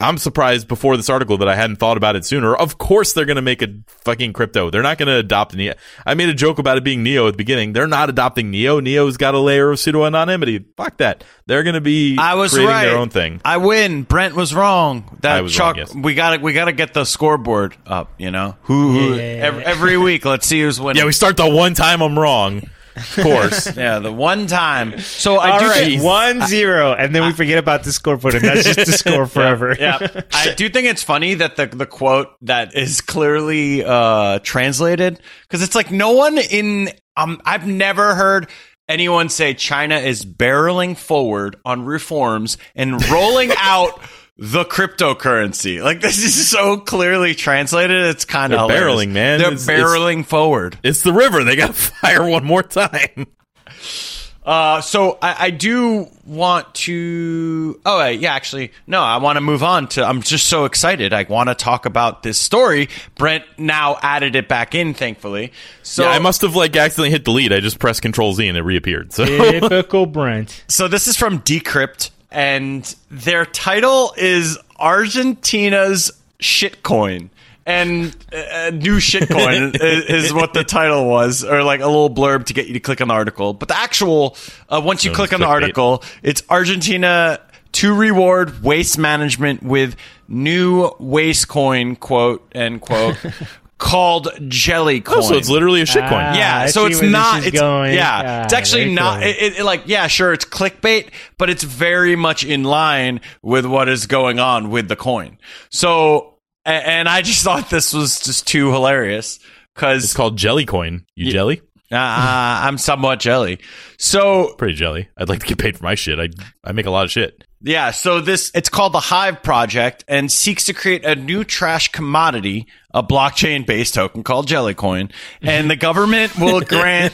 I'm surprised before this article that I hadn't thought about it sooner. Of course they're going to make a fucking crypto. They're not going to adopt Neo. I made a joke about it being Neo at the beginning. They're not adopting Neo. Neo's got a layer of pseudo-anonymity. Fuck that. They're going to be creating their own thing. I win. Brent was wrong. Yes. We got to get the scoreboard up, you know? Who every week, let's see who's winning. Yeah, we start the one time I'm wrong. Of course. Yeah, the one time. So I do think 1-0, and then we forget about the scoreboard, and that's just the score forever. Yeah. I do think it's funny that the quote that is clearly translated, because it's like no one in I've never heard anyone say China is barreling forward on reforms and rolling out the cryptocurrency. Like, this is so clearly translated. It's kind of barreling, man. They're barreling forward. It's the river. They got to fire one more time. So I do want to, oh yeah, actually, no, I want to move on to, I'm just so excited. I want to talk about this story. Brent now added it back in, thankfully. So yeah, I must have like accidentally hit delete. I just pressed Control Z and it reappeared. So. Typical Brent. So this is from Decrypt and their title is Argentina's Shitcoin. And new shitcoin is what the title was, or like a little blurb to get you to click on the article. But the actual, once you click on the article, it's Argentina to reward waste management with new waste coin, quote, end quote, called jelly coin. Oh, so it's literally a shitcoin. Yeah, so it's not, it's, yeah, it's actually not, it like, yeah, sure, it's clickbait, but it's very much in line with what is going on with the coin. So... And I just thought this was just too hilarious because it's called Jelly Coin. You jelly? I'm somewhat jelly. So pretty jelly. I'd like to get paid for my shit. I make a lot of shit. Yeah. So this, it's called the Hive Project and seeks to create a new trash commodity, a blockchain based token called Jelly Coin, and the government will grant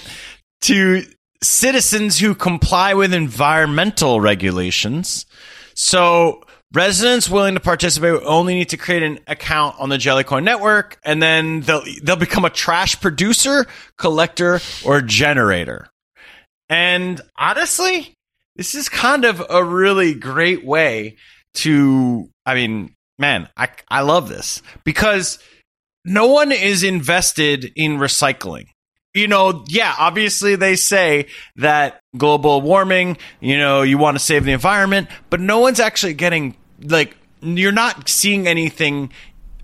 to citizens who comply with environmental regulations. So. Residents willing to participate will only need to create an account on the Jellycoin network, and then they'll become a trash producer, collector, or generator. And honestly, this is kind of a really great way to, I mean, man, I love this because no one is invested in recycling. You know, yeah, obviously they say that global warming, you know, you want to save the environment, but no one's actually getting, like, you're not seeing anything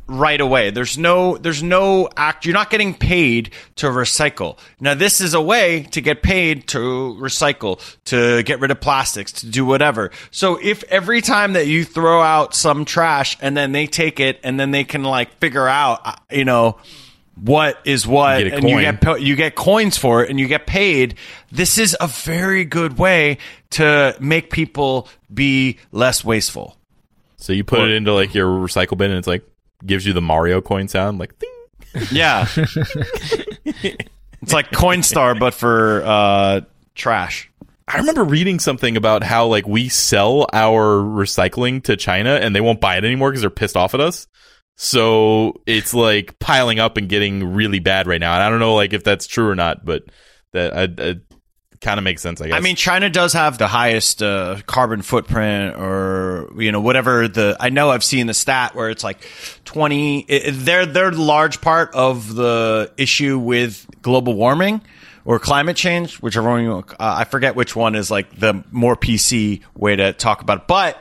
right away. There's no act. You're not getting paid to recycle. Now, this is a way to get paid to recycle, to get rid of plastics, to do whatever. So if every time that you throw out some trash and then they take it and then they can, like, figure out, you know, what is what, and you get coins for it and you get paid. This is a very good way to make people be less wasteful. So you put it into like your recycle bin and it's like gives you the Mario coin sound, like ding. Yeah. It's like Coinstar but for trash. I remember reading something about how like we sell our recycling to China and they won't buy it anymore because they're pissed off at us. So it's like piling up and getting really bad right now. And I don't know like if that's true or not, but that kind of makes sense, I guess. I mean, China does have the highest carbon footprint or, you know, whatever the... I know I've seen the stat where it's like 20... They're large part of the issue with global warming or climate change, whichever one you... I forget which one is like the more PC way to talk about it, but...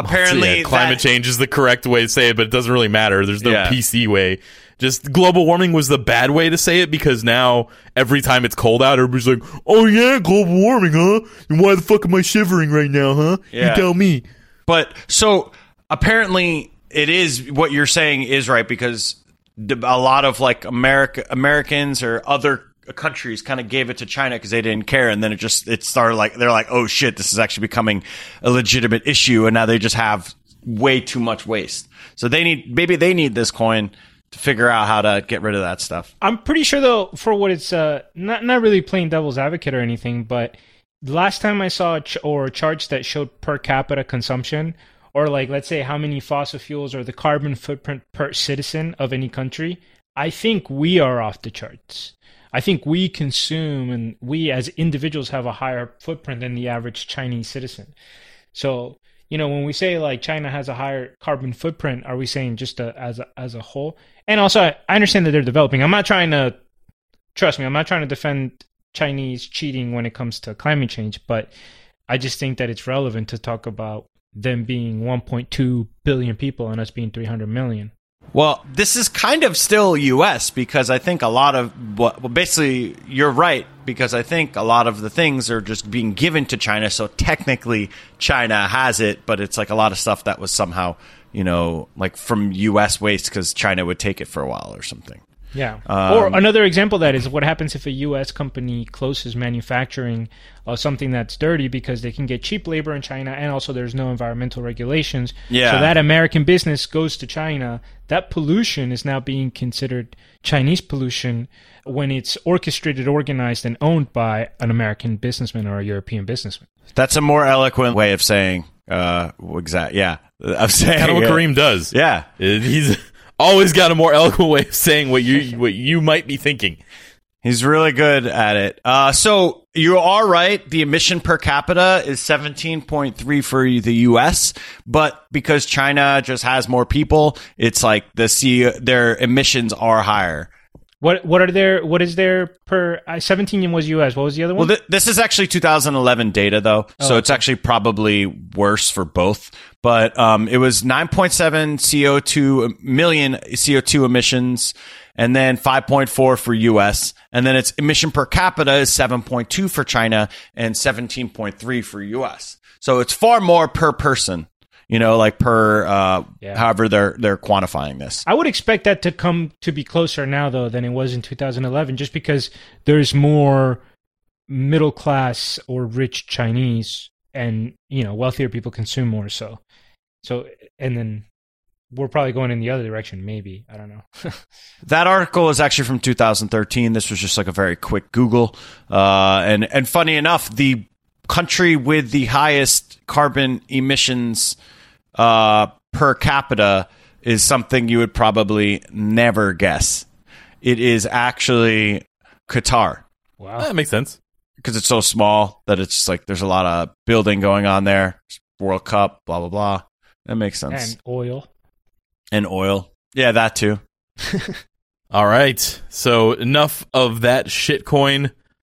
Apparently, yeah, climate change is the correct way to say it, but it doesn't really matter. There's no PC way. Just global warming was the bad way to say it because now every time it's cold out, everybody's like, oh, yeah, global warming, huh? And why the fuck am I shivering right now, huh? Yeah. You tell me. But so apparently it is what you're saying is right because a lot of like Americans or other countries kind of gave it to China because they didn't care, and then it started like they're like, oh shit, this is actually becoming a legitimate issue, and now they just have way too much waste. So they need this coin to figure out how to get rid of that stuff. I'm pretty sure though, for what it's not really playing devil's advocate or anything, but last time I saw a chart that showed per capita consumption, or like let's say how many fossil fuels or the carbon footprint per citizen of any country, I think we are off the charts. I think we consume and we as individuals have a higher footprint than the average Chinese citizen. So, you know, when we say like China has a higher carbon footprint, are we saying just as a whole? And also, I understand that they're developing. I'm not trying to defend Chinese cheating when it comes to climate change, but I just think that it's relevant to talk about them being 1.2 billion people and us being 300 million. Well, this is kind of still U.S. because I think a lot of basically you're right because I think a lot of the things are just being given to China. So technically China has it, but it's like a lot of stuff that was somehow, you know, like from U.S. waste because China would take it for a while or something. Yeah. Or another example of that is what happens if a U.S. company closes manufacturing of something that's dirty because they can get cheap labor in China, and also there's no environmental regulations. Yeah. So that American business goes to China. That pollution is now being considered Chinese pollution when it's orchestrated, organized, and owned by an American businessman or a European businessman. That's a more eloquent way of saying yeah. I'm saying kind of what Kareem does. Yeah. He's always got a more eloquent way of saying what you might be thinking. He's really good at it. So you are right. The emission per capita is 17.3 for the U.S., but because China just has more people, it's like their emissions are higher. What is their per 17 was US? What was the other one? Well, this is actually 2011 data though, so it's actually probably worse for both. But it was 9.7 CO2 million CO2 emissions, and then 5.4 for US, and then its emission per capita is 7.2 for China and 17.3 for US. So it's far more per person. You know, like per however they're quantifying this. I would expect that to come to be closer now, though, than it was in 2011, just because there's more middle class or rich Chinese, and wealthier people consume more. So and then we're probably going in the other direction, maybe. I don't know. That article is actually from 2013. This was just like a very quick Google, and funny enough, the country with the highest carbon emissions per capita is something you would probably never guess. It is actually Qatar. Wow. That makes sense. Because it's so small that it's just like there's a lot of building going on there. World Cup, blah, blah, blah. That makes sense. And oil. Yeah, that too. All right. So enough of that shitcoin.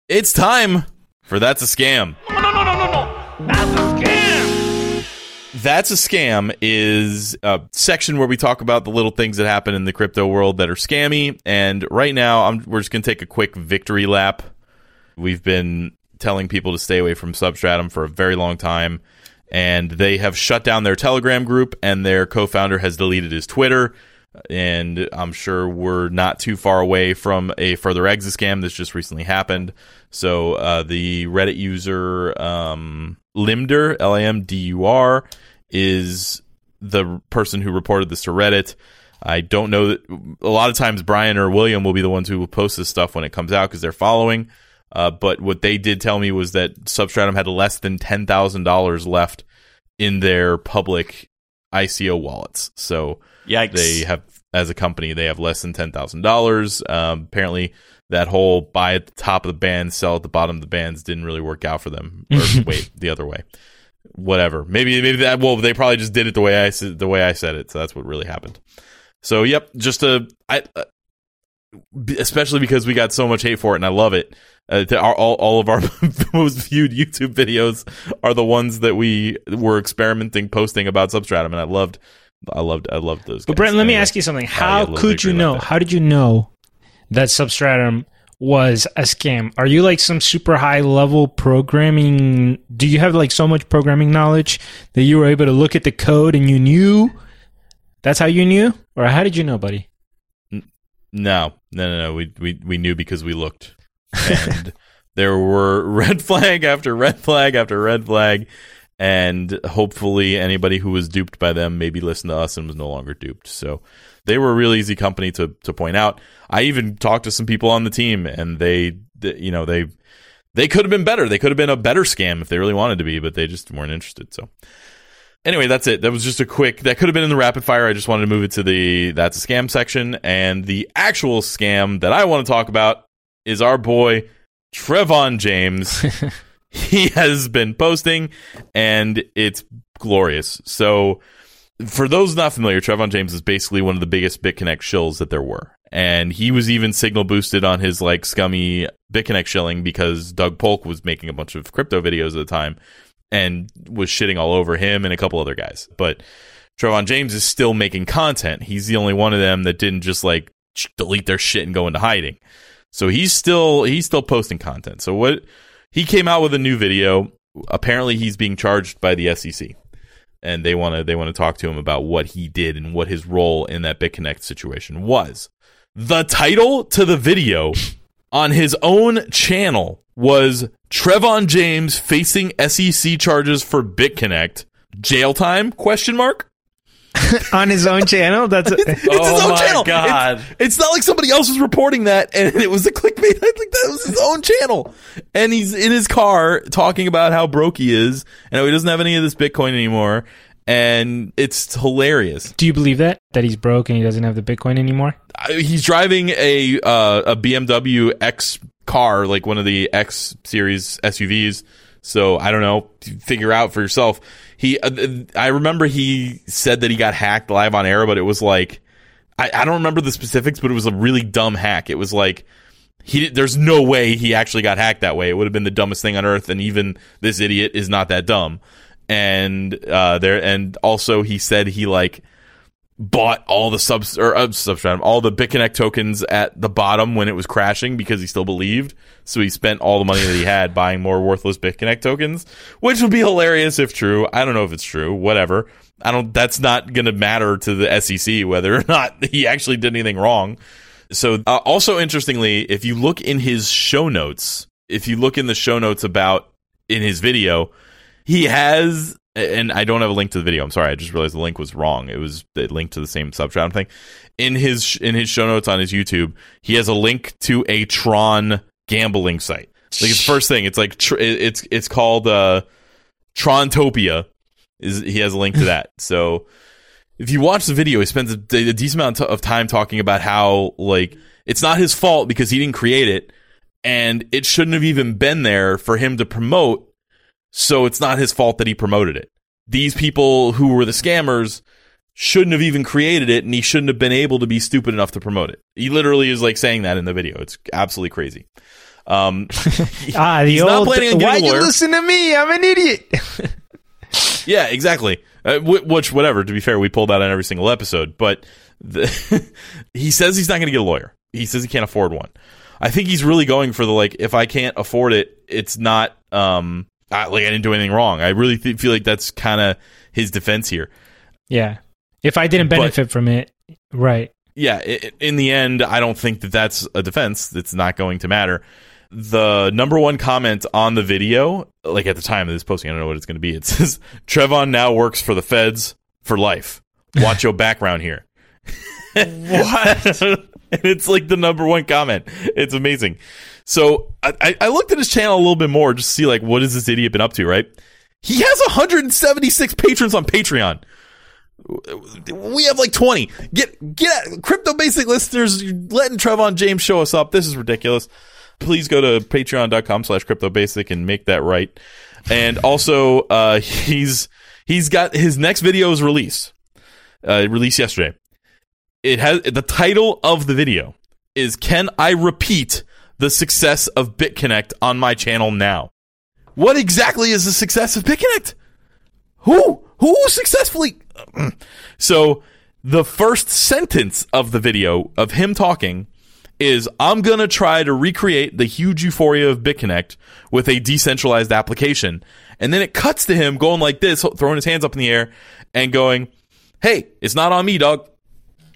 It's time for That's a Scam. No. That's a Scam. That's a Scam is a section where we talk about the little things that happen in the crypto world that are scammy. And right now, we're just going to take a quick victory lap. We've been telling people to stay away from Substratum for a very long time. And they have shut down their Telegram group, and their co-founder has deleted his Twitter. And I'm sure we're not too far away from a further exit scam that's just recently happened. So the Reddit user Limdur, L-A-M-D-U-R, is the person who reported this to Reddit. I don't know that a lot of times Brian or William will be the ones who will post this stuff when it comes out because they're following. But what they did tell me was that Substratum had less than $10,000 left in their public ICO wallets. So yikes. They have, as a company, they have less than $10,000. Apparently, that whole buy at the top of the band, sell at the bottom of the bands didn't really work out for them. Or wait, the other way, whatever. Maybe that. Well, they probably just did it the way I said it. So that's what really happened. So yep, especially because we got so much hate for it, and I love it. All of our most viewed YouTube videos are the ones that we were posting about Substratum, and I loved those. But Brent, let me ask you something. How did you know that Substratum was a scam? Are you like some super high level programming? Do you have like so much programming knowledge that you were able to look at the code and you knew? That's how you knew? Or how did you know, buddy? No. We knew because we looked. And there were red flag after red flag after red flag. And hopefully anybody who was duped by them maybe listened to us and was no longer duped. So they were a real easy company to point out. I even talked to some people on the team, and they could have been better. They could have been a better scam if they really wanted to be, but they just weren't interested. So anyway, that's it. That was just that could have been in the rapid fire. I just wanted to move it to the That's a Scam section. And the actual scam that I want to talk about is our boy Trevon James. He has been posting, and it's glorious. So for those not familiar, Trevon James is basically one of the biggest BitConnect shills that there were. And he was even signal boosted on his like scummy BitConnect shilling because Doug Polk was making a bunch of crypto videos at the time and was shitting all over him and a couple other guys. But Trevon James is still making content. He's the only one of them that didn't just like delete their shit and go into hiding. So he's still posting content. So what... He came out with a new video. Apparently, he's being charged by the SEC, and they want to talk to him about what he did and what his role in that BitConnect situation was. The title to the video on his own channel was Trevon James facing SEC charges for BitConnect. Jail time? Question mark. On his own channel? That's it's his own channel. God. It's not like somebody else was reporting that and it was a clickbait. I think that was his own channel. And he's in his car talking about how broke he is and how he doesn't have any of this Bitcoin anymore. And it's hilarious. Do you believe that? That he's broke and he doesn't have the Bitcoin anymore? He's driving a BMW X car, like one of the X series SUVs. So I don't know. Figure out for yourself. I remember he said that he got hacked live on air, but it was like, I don't remember the specifics, but it was a really dumb hack. It was like, there's no way he actually got hacked that way. It would have been the dumbest thing on earth, and even this idiot is not that dumb. And also he said he like bought all the all the BitConnect tokens at the bottom when it was crashing because he still believed. So he spent all the money that he had buying more worthless BitConnect tokens, which would be hilarious if true. I don't know if it's true. Whatever. That's not going to matter to the SEC whether or not he actually did anything wrong. So also interestingly, if you look in his show notes, in his video, he has. And I don't have a link to the video. I'm sorry. I just realized the link was wrong. It linked to the same Subtron thing. In his show notes on his YouTube, he has a link to a Tron gambling site. Like his first thing, it's like it's called Trontopia. He has a link to that. So if you watch the video, he spends a decent amount of time talking about how like it's not his fault because he didn't create it, and it shouldn't have even been there for him to promote. So it's not his fault that he promoted it. These people who were the scammers shouldn't have even created it, and he shouldn't have been able to be stupid enough to promote it. He literally is like saying that in the video. It's absolutely crazy. He's not planning on getting a lawyer. Why you listen to me? I'm an idiot. Yeah, exactly. Which, whatever. To be fair, we pull that on every single episode. But he says he's not going to get a lawyer. He says he can't afford one. I think he's really going for the like. If I can't afford it, it's not. I didn't do anything wrong. I really feel like that's kind of his defense here. Yeah. If I didn't benefit from it, right. Yeah. In the end, I don't think that that's a defense. It's not going to matter. The number one comment on the video, like at the time of this posting, I don't know what it's going to be. It says, Trevon now works for the feds for life. Watch your background here. What? And it's like the number one comment. It's amazing. So I looked at his channel a little bit more just to see like what has this idiot been up to, right? He has 176 patrons on Patreon. We have like 20. Get crypto basic listeners letting Trevon James show us up. This is ridiculous. Please go to patreon.com/cryptobasic and make that right. And also he's got his next video's released yesterday. It has the title of the video is Can I Repeat the Success of BitConnect on My Channel Now? What exactly is the success of BitConnect? Who successfully? So the first sentence of the video of him talking is, I'm going to try to recreate the huge euphoria of BitConnect with a decentralized application. And then it cuts to him going like this, throwing his hands up in the air and going, hey, it's not on me, dog.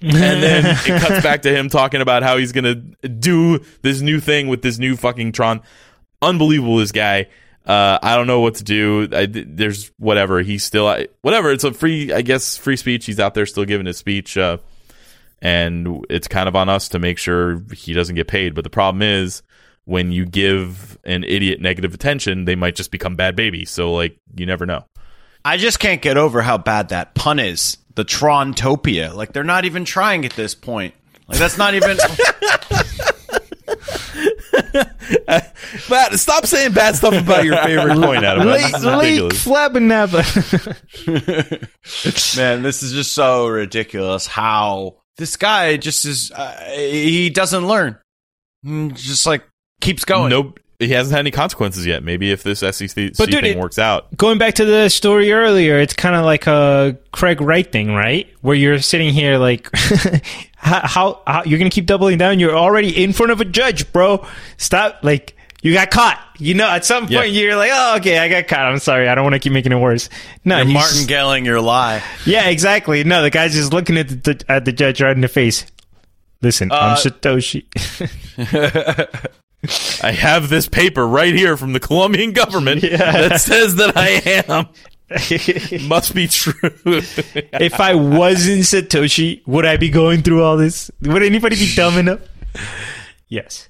And then it cuts back to him talking about how he's going to do this new thing with this new fucking Tron. Unbelievable, this guy. I don't know what to do. There's whatever. He's still... whatever. It's a free... I guess free speech. He's out there still giving his speech. And it's kind of on us to make sure he doesn't get paid. But the problem is when you give an idiot negative attention, they might just become bad babies. So, like, you never know. I just can't get over how bad that pun is. The Trontopia. Like, they're not even trying at this point. Like, that's not even... Matt, stop saying bad stuff about your favorite coin, Adam. That's ridiculous. Man, this is just so ridiculous how this guy just is... he doesn't learn. Just, like, keeps going. Nope. He hasn't had any consequences yet. Maybe if this SEC thing works out. Going back to the story earlier, it's kind of like a Craig Wright thing, right? Where you're sitting here like, how you're going to keep doubling down? You're already in front of a judge, bro. Stop. Like, you got caught. You know, at some point You're like, oh, okay, I got caught. I'm sorry. I don't want to keep making it worse. No, you're martingaling your lie. Yeah, exactly. No, the guy's just looking at the judge right in the face. Listen, I'm Satoshi. I have this paper right here from the Colombian government that says that I am. Must be true. If I wasn't Satoshi, would I be going through all this? Would anybody be dumb enough? Yes.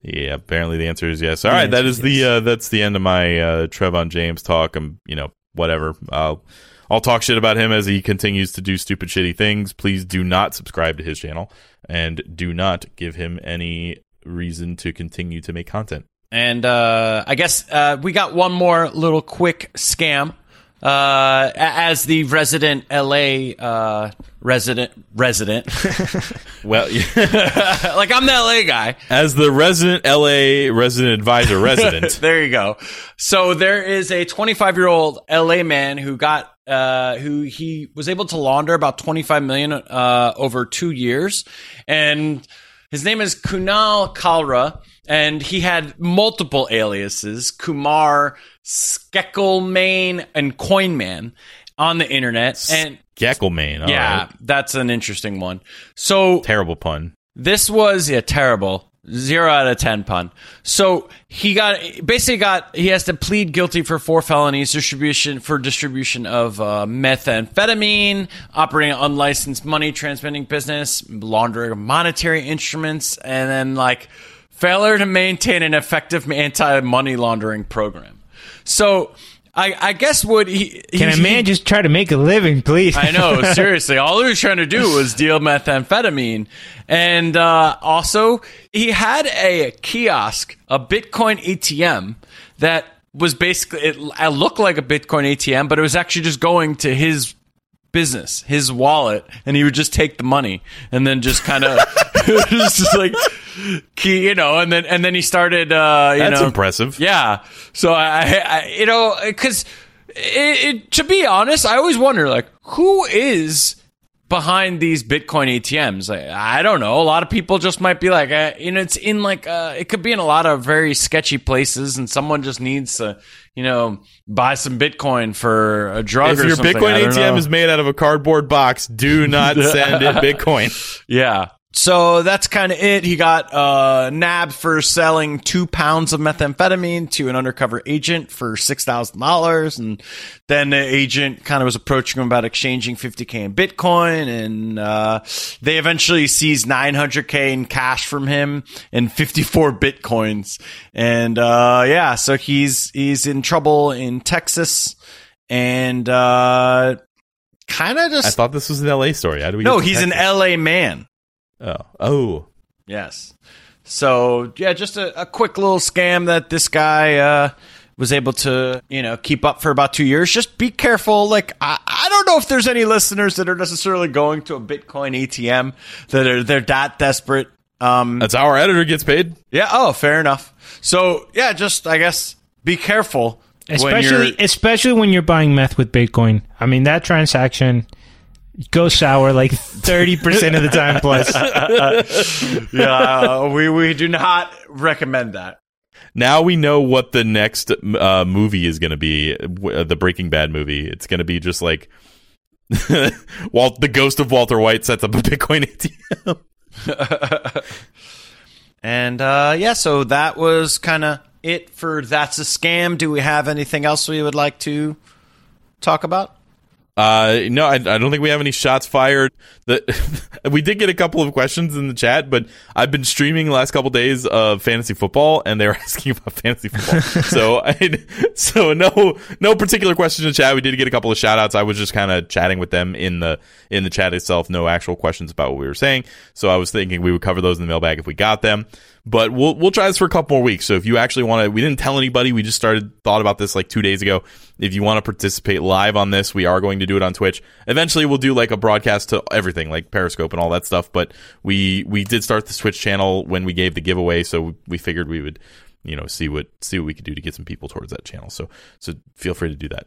Yeah, apparently the answer is yes. All right, that is the that's the end of my Trevon James talk. I'm, you know, whatever. I'll talk shit about him as he continues to do stupid, shitty things. Please do not subscribe to his channel and do not give him any reason to continue to make content. And I guess we got one more little quick scam. As the resident LA resident well like I'm the LA guy, as the resident LA resident advisor resident there you go. So there is a 25-year-old LA man who got who he was able to launder about $25 million over 2 years, and his name is Kunal Kalra, and he had multiple aliases, Kumar, Skeckelmane, and Coinman on the internet. And Skeckelmane, right. That's an interesting one. So terrible pun. This was terrible. 0 out of 10 pun. So he basically has to plead guilty for 4 felonies: distribution of methamphetamine, operating an unlicensed money transmitting business, laundering monetary instruments, and then failure to maintain an effective anti-money laundering program. So I guess what can a man just try to make a living, please? I know, seriously. All he was trying to do was deal methamphetamine. And also, he had a kiosk, a Bitcoin ATM that was basically, it looked like a Bitcoin ATM, but it was actually just going to his business, his wallet, and he would just take the money and then just kind of just and then he started that's impressive. So I because to be honest, I always wonder who is behind these Bitcoin ATMs. I don't know, a lot of people just might be it's in it could be in a lot of very sketchy places, and someone just needs to buy some Bitcoin for a drug or something. If your Bitcoin ATM is made out of a cardboard box, do not send it Bitcoin. So that's kind of it. He got nabbed for selling 2 pounds of methamphetamine to an undercover agent for $6,000. And then the agent kind of was approaching him about exchanging 50K in Bitcoin. And they eventually seized 900K in cash from him and 54 Bitcoins. And so he's in trouble in Texas. And I thought this was an LA story. How do we? No, he's Texas? An LA man. Oh, yes. So, just a quick little scam that this guy was able to, keep up for about 2 years. Just be careful. I don't know if there's any listeners that are necessarily going to a Bitcoin ATM that they're that desperate. That's how our editor gets paid. Yeah. Oh, fair enough. So, just I guess be careful, especially when you're buying meth with Bitcoin. I mean, that transaction. Go sour 30% of the time plus. We do not recommend that. Now we know what the next movie is going to be, the Breaking Bad movie. It's going to be just the ghost of Walter White sets up a Bitcoin ATM. And so that was kind of it for That's a Scam. Do we have anything else we would like to talk about? No, I don't think we have any shots fired. We did get a couple of questions in the chat, but I've been streaming the last couple of days of fantasy football, and they were asking about fantasy football. So no particular questions in the chat. We did get a couple of shout outs. I was just kind of chatting with them in the chat itself. No actual questions about what we were saying. So I was thinking we would cover those in the mailbag if we got them. But we'll try this for a couple more weeks. So if you actually want to, we didn't tell anybody. We just thought about this 2 days ago. If you want to participate live on this, we are going to do it on Twitch. Eventually, we'll do a broadcast to everything, Periscope and all that stuff. But we did start the Twitch channel when we gave the giveaway, so we figured we would, see what we could do to get some people towards that channel. So feel free to do that.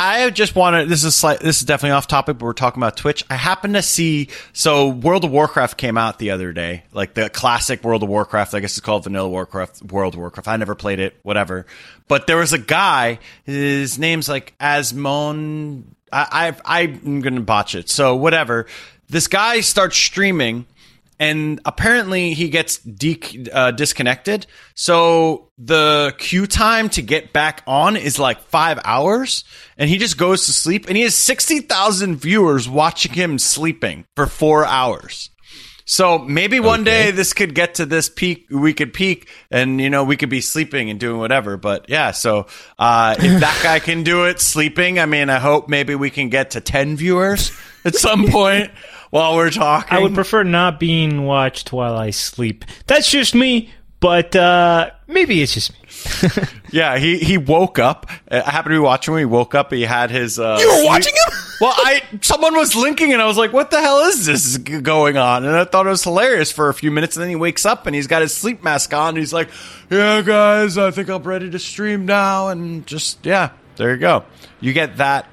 I just wanted. This is definitely off topic, but we're talking about Twitch. I happened to see. So World of Warcraft came out the other day, the classic World of Warcraft. I guess it's called Vanilla Warcraft, World of Warcraft. I never played it, whatever. But there was a guy. His name's Asmon. I'm gonna botch it. So whatever. This guy starts streaming, And apparently he gets disconnected. So the queue time to get back on is like 5 hours. And he just goes to sleep. And he has 60,000 viewers watching him sleeping for 4 hours. So maybe one day this could get to this peak. We could peak and, you know, we could be sleeping and doing whatever. But yeah, so if that guy can do it sleeping, I mean, I hope maybe we can get to 10 viewers at some point. While we're talking, I would prefer not being watched while I sleep. That's just me, but maybe it's just me. Yeah, he woke up. I happened to be watching when he woke up. He had his. You were watching him? Well, someone was linking, and I was like, "What the hell is this going on?" And I thought it was hilarious for a few minutes. And then he wakes up, and he's got his sleep mask on. And he's like, "Yeah, guys, I think I'm ready to stream now." And just there you go. You get that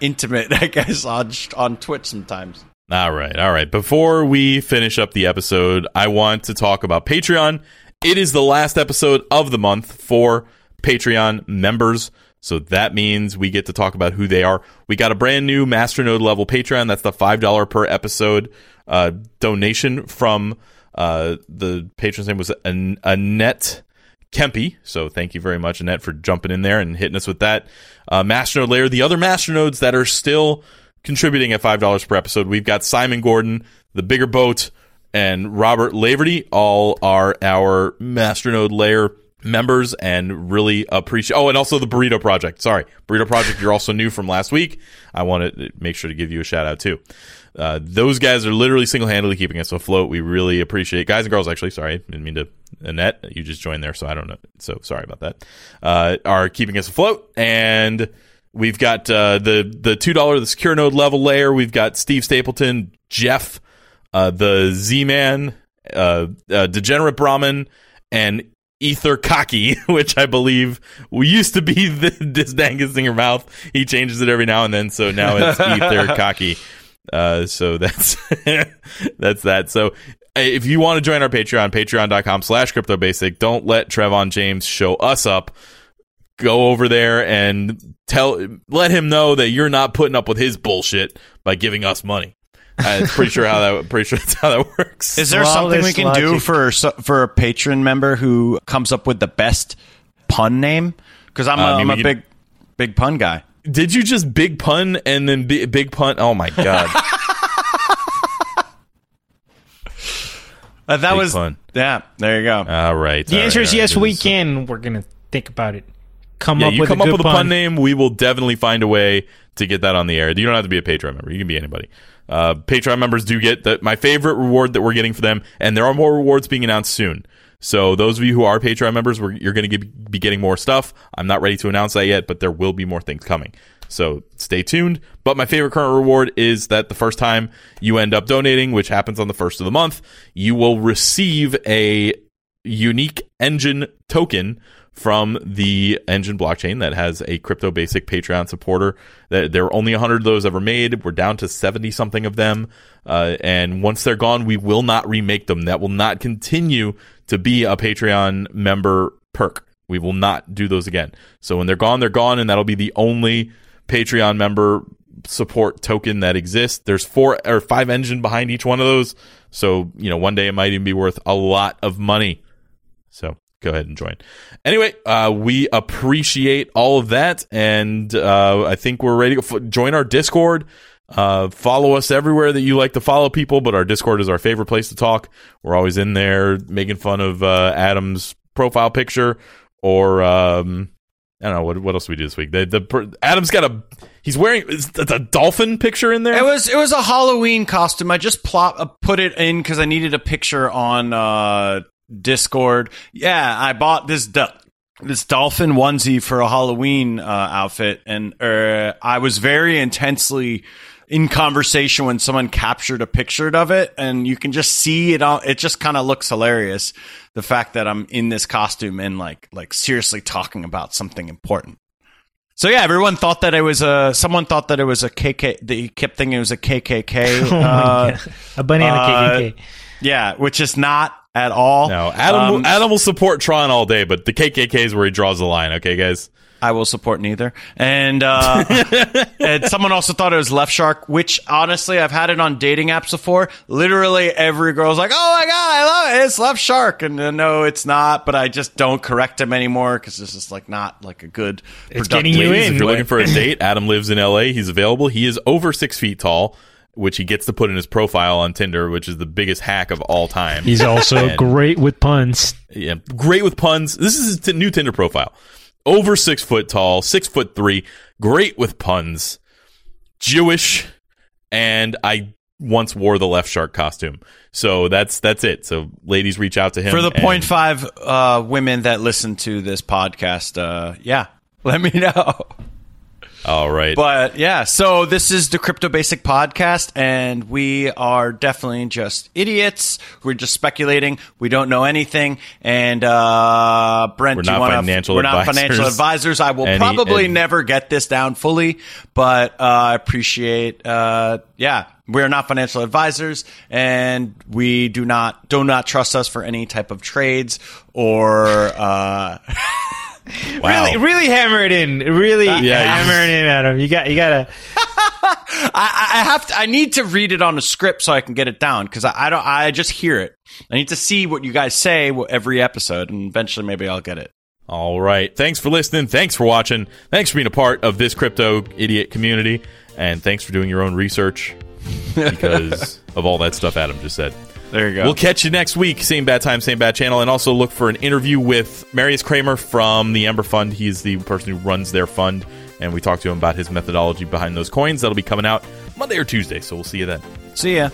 intimate, I guess, on Twitch sometimes. All right. Before we finish up the episode, I want to talk about Patreon. It is the last episode of the month for Patreon members, so that means we get to talk about who they are. We got a brand new Masternode level Patreon. That's the $5 per episode donation from the patron's name was Annette Kempe. So thank you very much, Annette, for jumping in there and hitting us with that Masternode layer. The other Masternodes that are still contributing at $5 per episode, we've got Simon Gordon, The Bigger Boat, and Robert Laverty. All are our Masternode layer members, and really appreciate. Oh, and also the Burrito Project. Sorry, Burrito Project, you're also new from last week. I want to make sure to give you a shout out too. Those guys are literally single-handedly keeping us afloat. We really appreciate, guys and girls, actually. Sorry, I didn't mean to. Annette, you just joined there, so I don't know. So sorry about that. Are keeping us afloat. And we've got the $2, the Secure Node level layer. We've got Steve Stapleton, Jeff, the Z-Man, Degenerate Brahmin, and Ether Cocky, which I believe used to be this dangest in your mouth. He changes it every now and then, so now it's Ether Cocky. So that's that's that. So if you want to join our Patreon, patreon.com/CryptoBasic. Don't let Trevon James show us up. Go over there and let him know that you're not putting up with his bullshit by giving us money. I'm pretty sure that's how that works. Is there something we can do for a patron member who comes up with the best pun name? Because I'm a big pun guy. Did you just big pun and then big pun? Oh my god. That big was pun. Yeah. There you go. All right. The answer is yes. We can. We're gonna think about it. Come up with a pun name. We will definitely find a way to get that on the air. You don't have to be a Patreon member. You can be anybody. Patreon members do get my favorite reward that we're getting for them, and there are more rewards being announced soon. So those of you who are Patreon members, you're going to be getting more stuff. I'm not ready to announce that yet, but there will be more things coming. So stay tuned. But my favorite current reward is that the first time you end up donating, which happens on the first of the month, you will receive a unique engine token from the Engine blockchain that has a Crypto Basic Patreon supporter. There are only 100 of those ever made. We're down to 70 something of them, and once they're gone, we will not remake them. That will not continue to be a Patreon member perk. We will not do those again. So when they're gone, and that'll be the only Patreon member support token that exists. There's 4 or 5 Engine behind each one of those, so you know, one day it might even be worth a lot of money. So go ahead and join. Anyway, we appreciate all of that, and I think we're ready to join our Discord. Follow us everywhere that you like to follow people, but our Discord is our favorite place to talk. We're always in there making fun of Adam's profile picture, or I don't know what else we do this week. Adam's got he's wearing a dolphin picture in there. It was a Halloween costume. I just put it in because I needed a picture on Discord. Yeah, I bought this dolphin onesie for a Halloween outfit, and I was very intensely in conversation when someone captured a picture of it, and you can just see it all. It just kind of looks hilarious, the fact that I'm in this costume and like seriously talking about something important. So yeah, everyone thought that it was a KK. They kept thinking it was a KKK, a banana KKK. Yeah, which is not at all. No, Adam will support Tron all day, but the KKK is where he draws the line. Okay, guys. I will support neither. And, and someone also thought it was Left Shark, which honestly, I've had it on dating apps before. Literally every girl's like, oh my God, I love it. It's Left Shark. And no, it's not. But I just don't correct him anymore because this is like not like a good productive. If you're looking for a date, Adam lives in LA. He's available. He is over 6 feet tall, which he gets to put in his profile on Tinder, which is the biggest hack of all time. He's also great with puns. Yeah, great with puns. This is his new Tinder profile. Over 6 foot tall, 6 foot three, great with puns, Jewish, and I once wore the Left Shark costume. So that's it. So ladies, reach out to him. For the 0.5 women that listen to this podcast, yeah, let me know. All right. But yeah, so this is the Crypto Basic Podcast, and we are definitely just idiots. We're just speculating. We don't know anything. And Brent, we're not financial advisors. I will probably never get this down fully, but I appreciate. We are not financial advisors, and we do not trust us for any type of trades or. Wow. Really hammer it in. Hammer it in, Adam. You gotta. I need to read it on a script so I can get it down because I don't. I just hear it. I need to see what you guys say every episode, and eventually maybe I'll get it. All right. Thanks for listening. Thanks for watching. Thanks for being a part of this crypto idiot community, and thanks for doing your own research because of all that stuff Adam just said. There you go. We'll catch you next week. Same bad time, same bad channel. And also look for an interview with Marius Kramer from the Ember Fund. He's the person who runs their fund. And we talked to him about his methodology behind those coins. That'll be coming out Monday or Tuesday. So we'll see you then. See ya.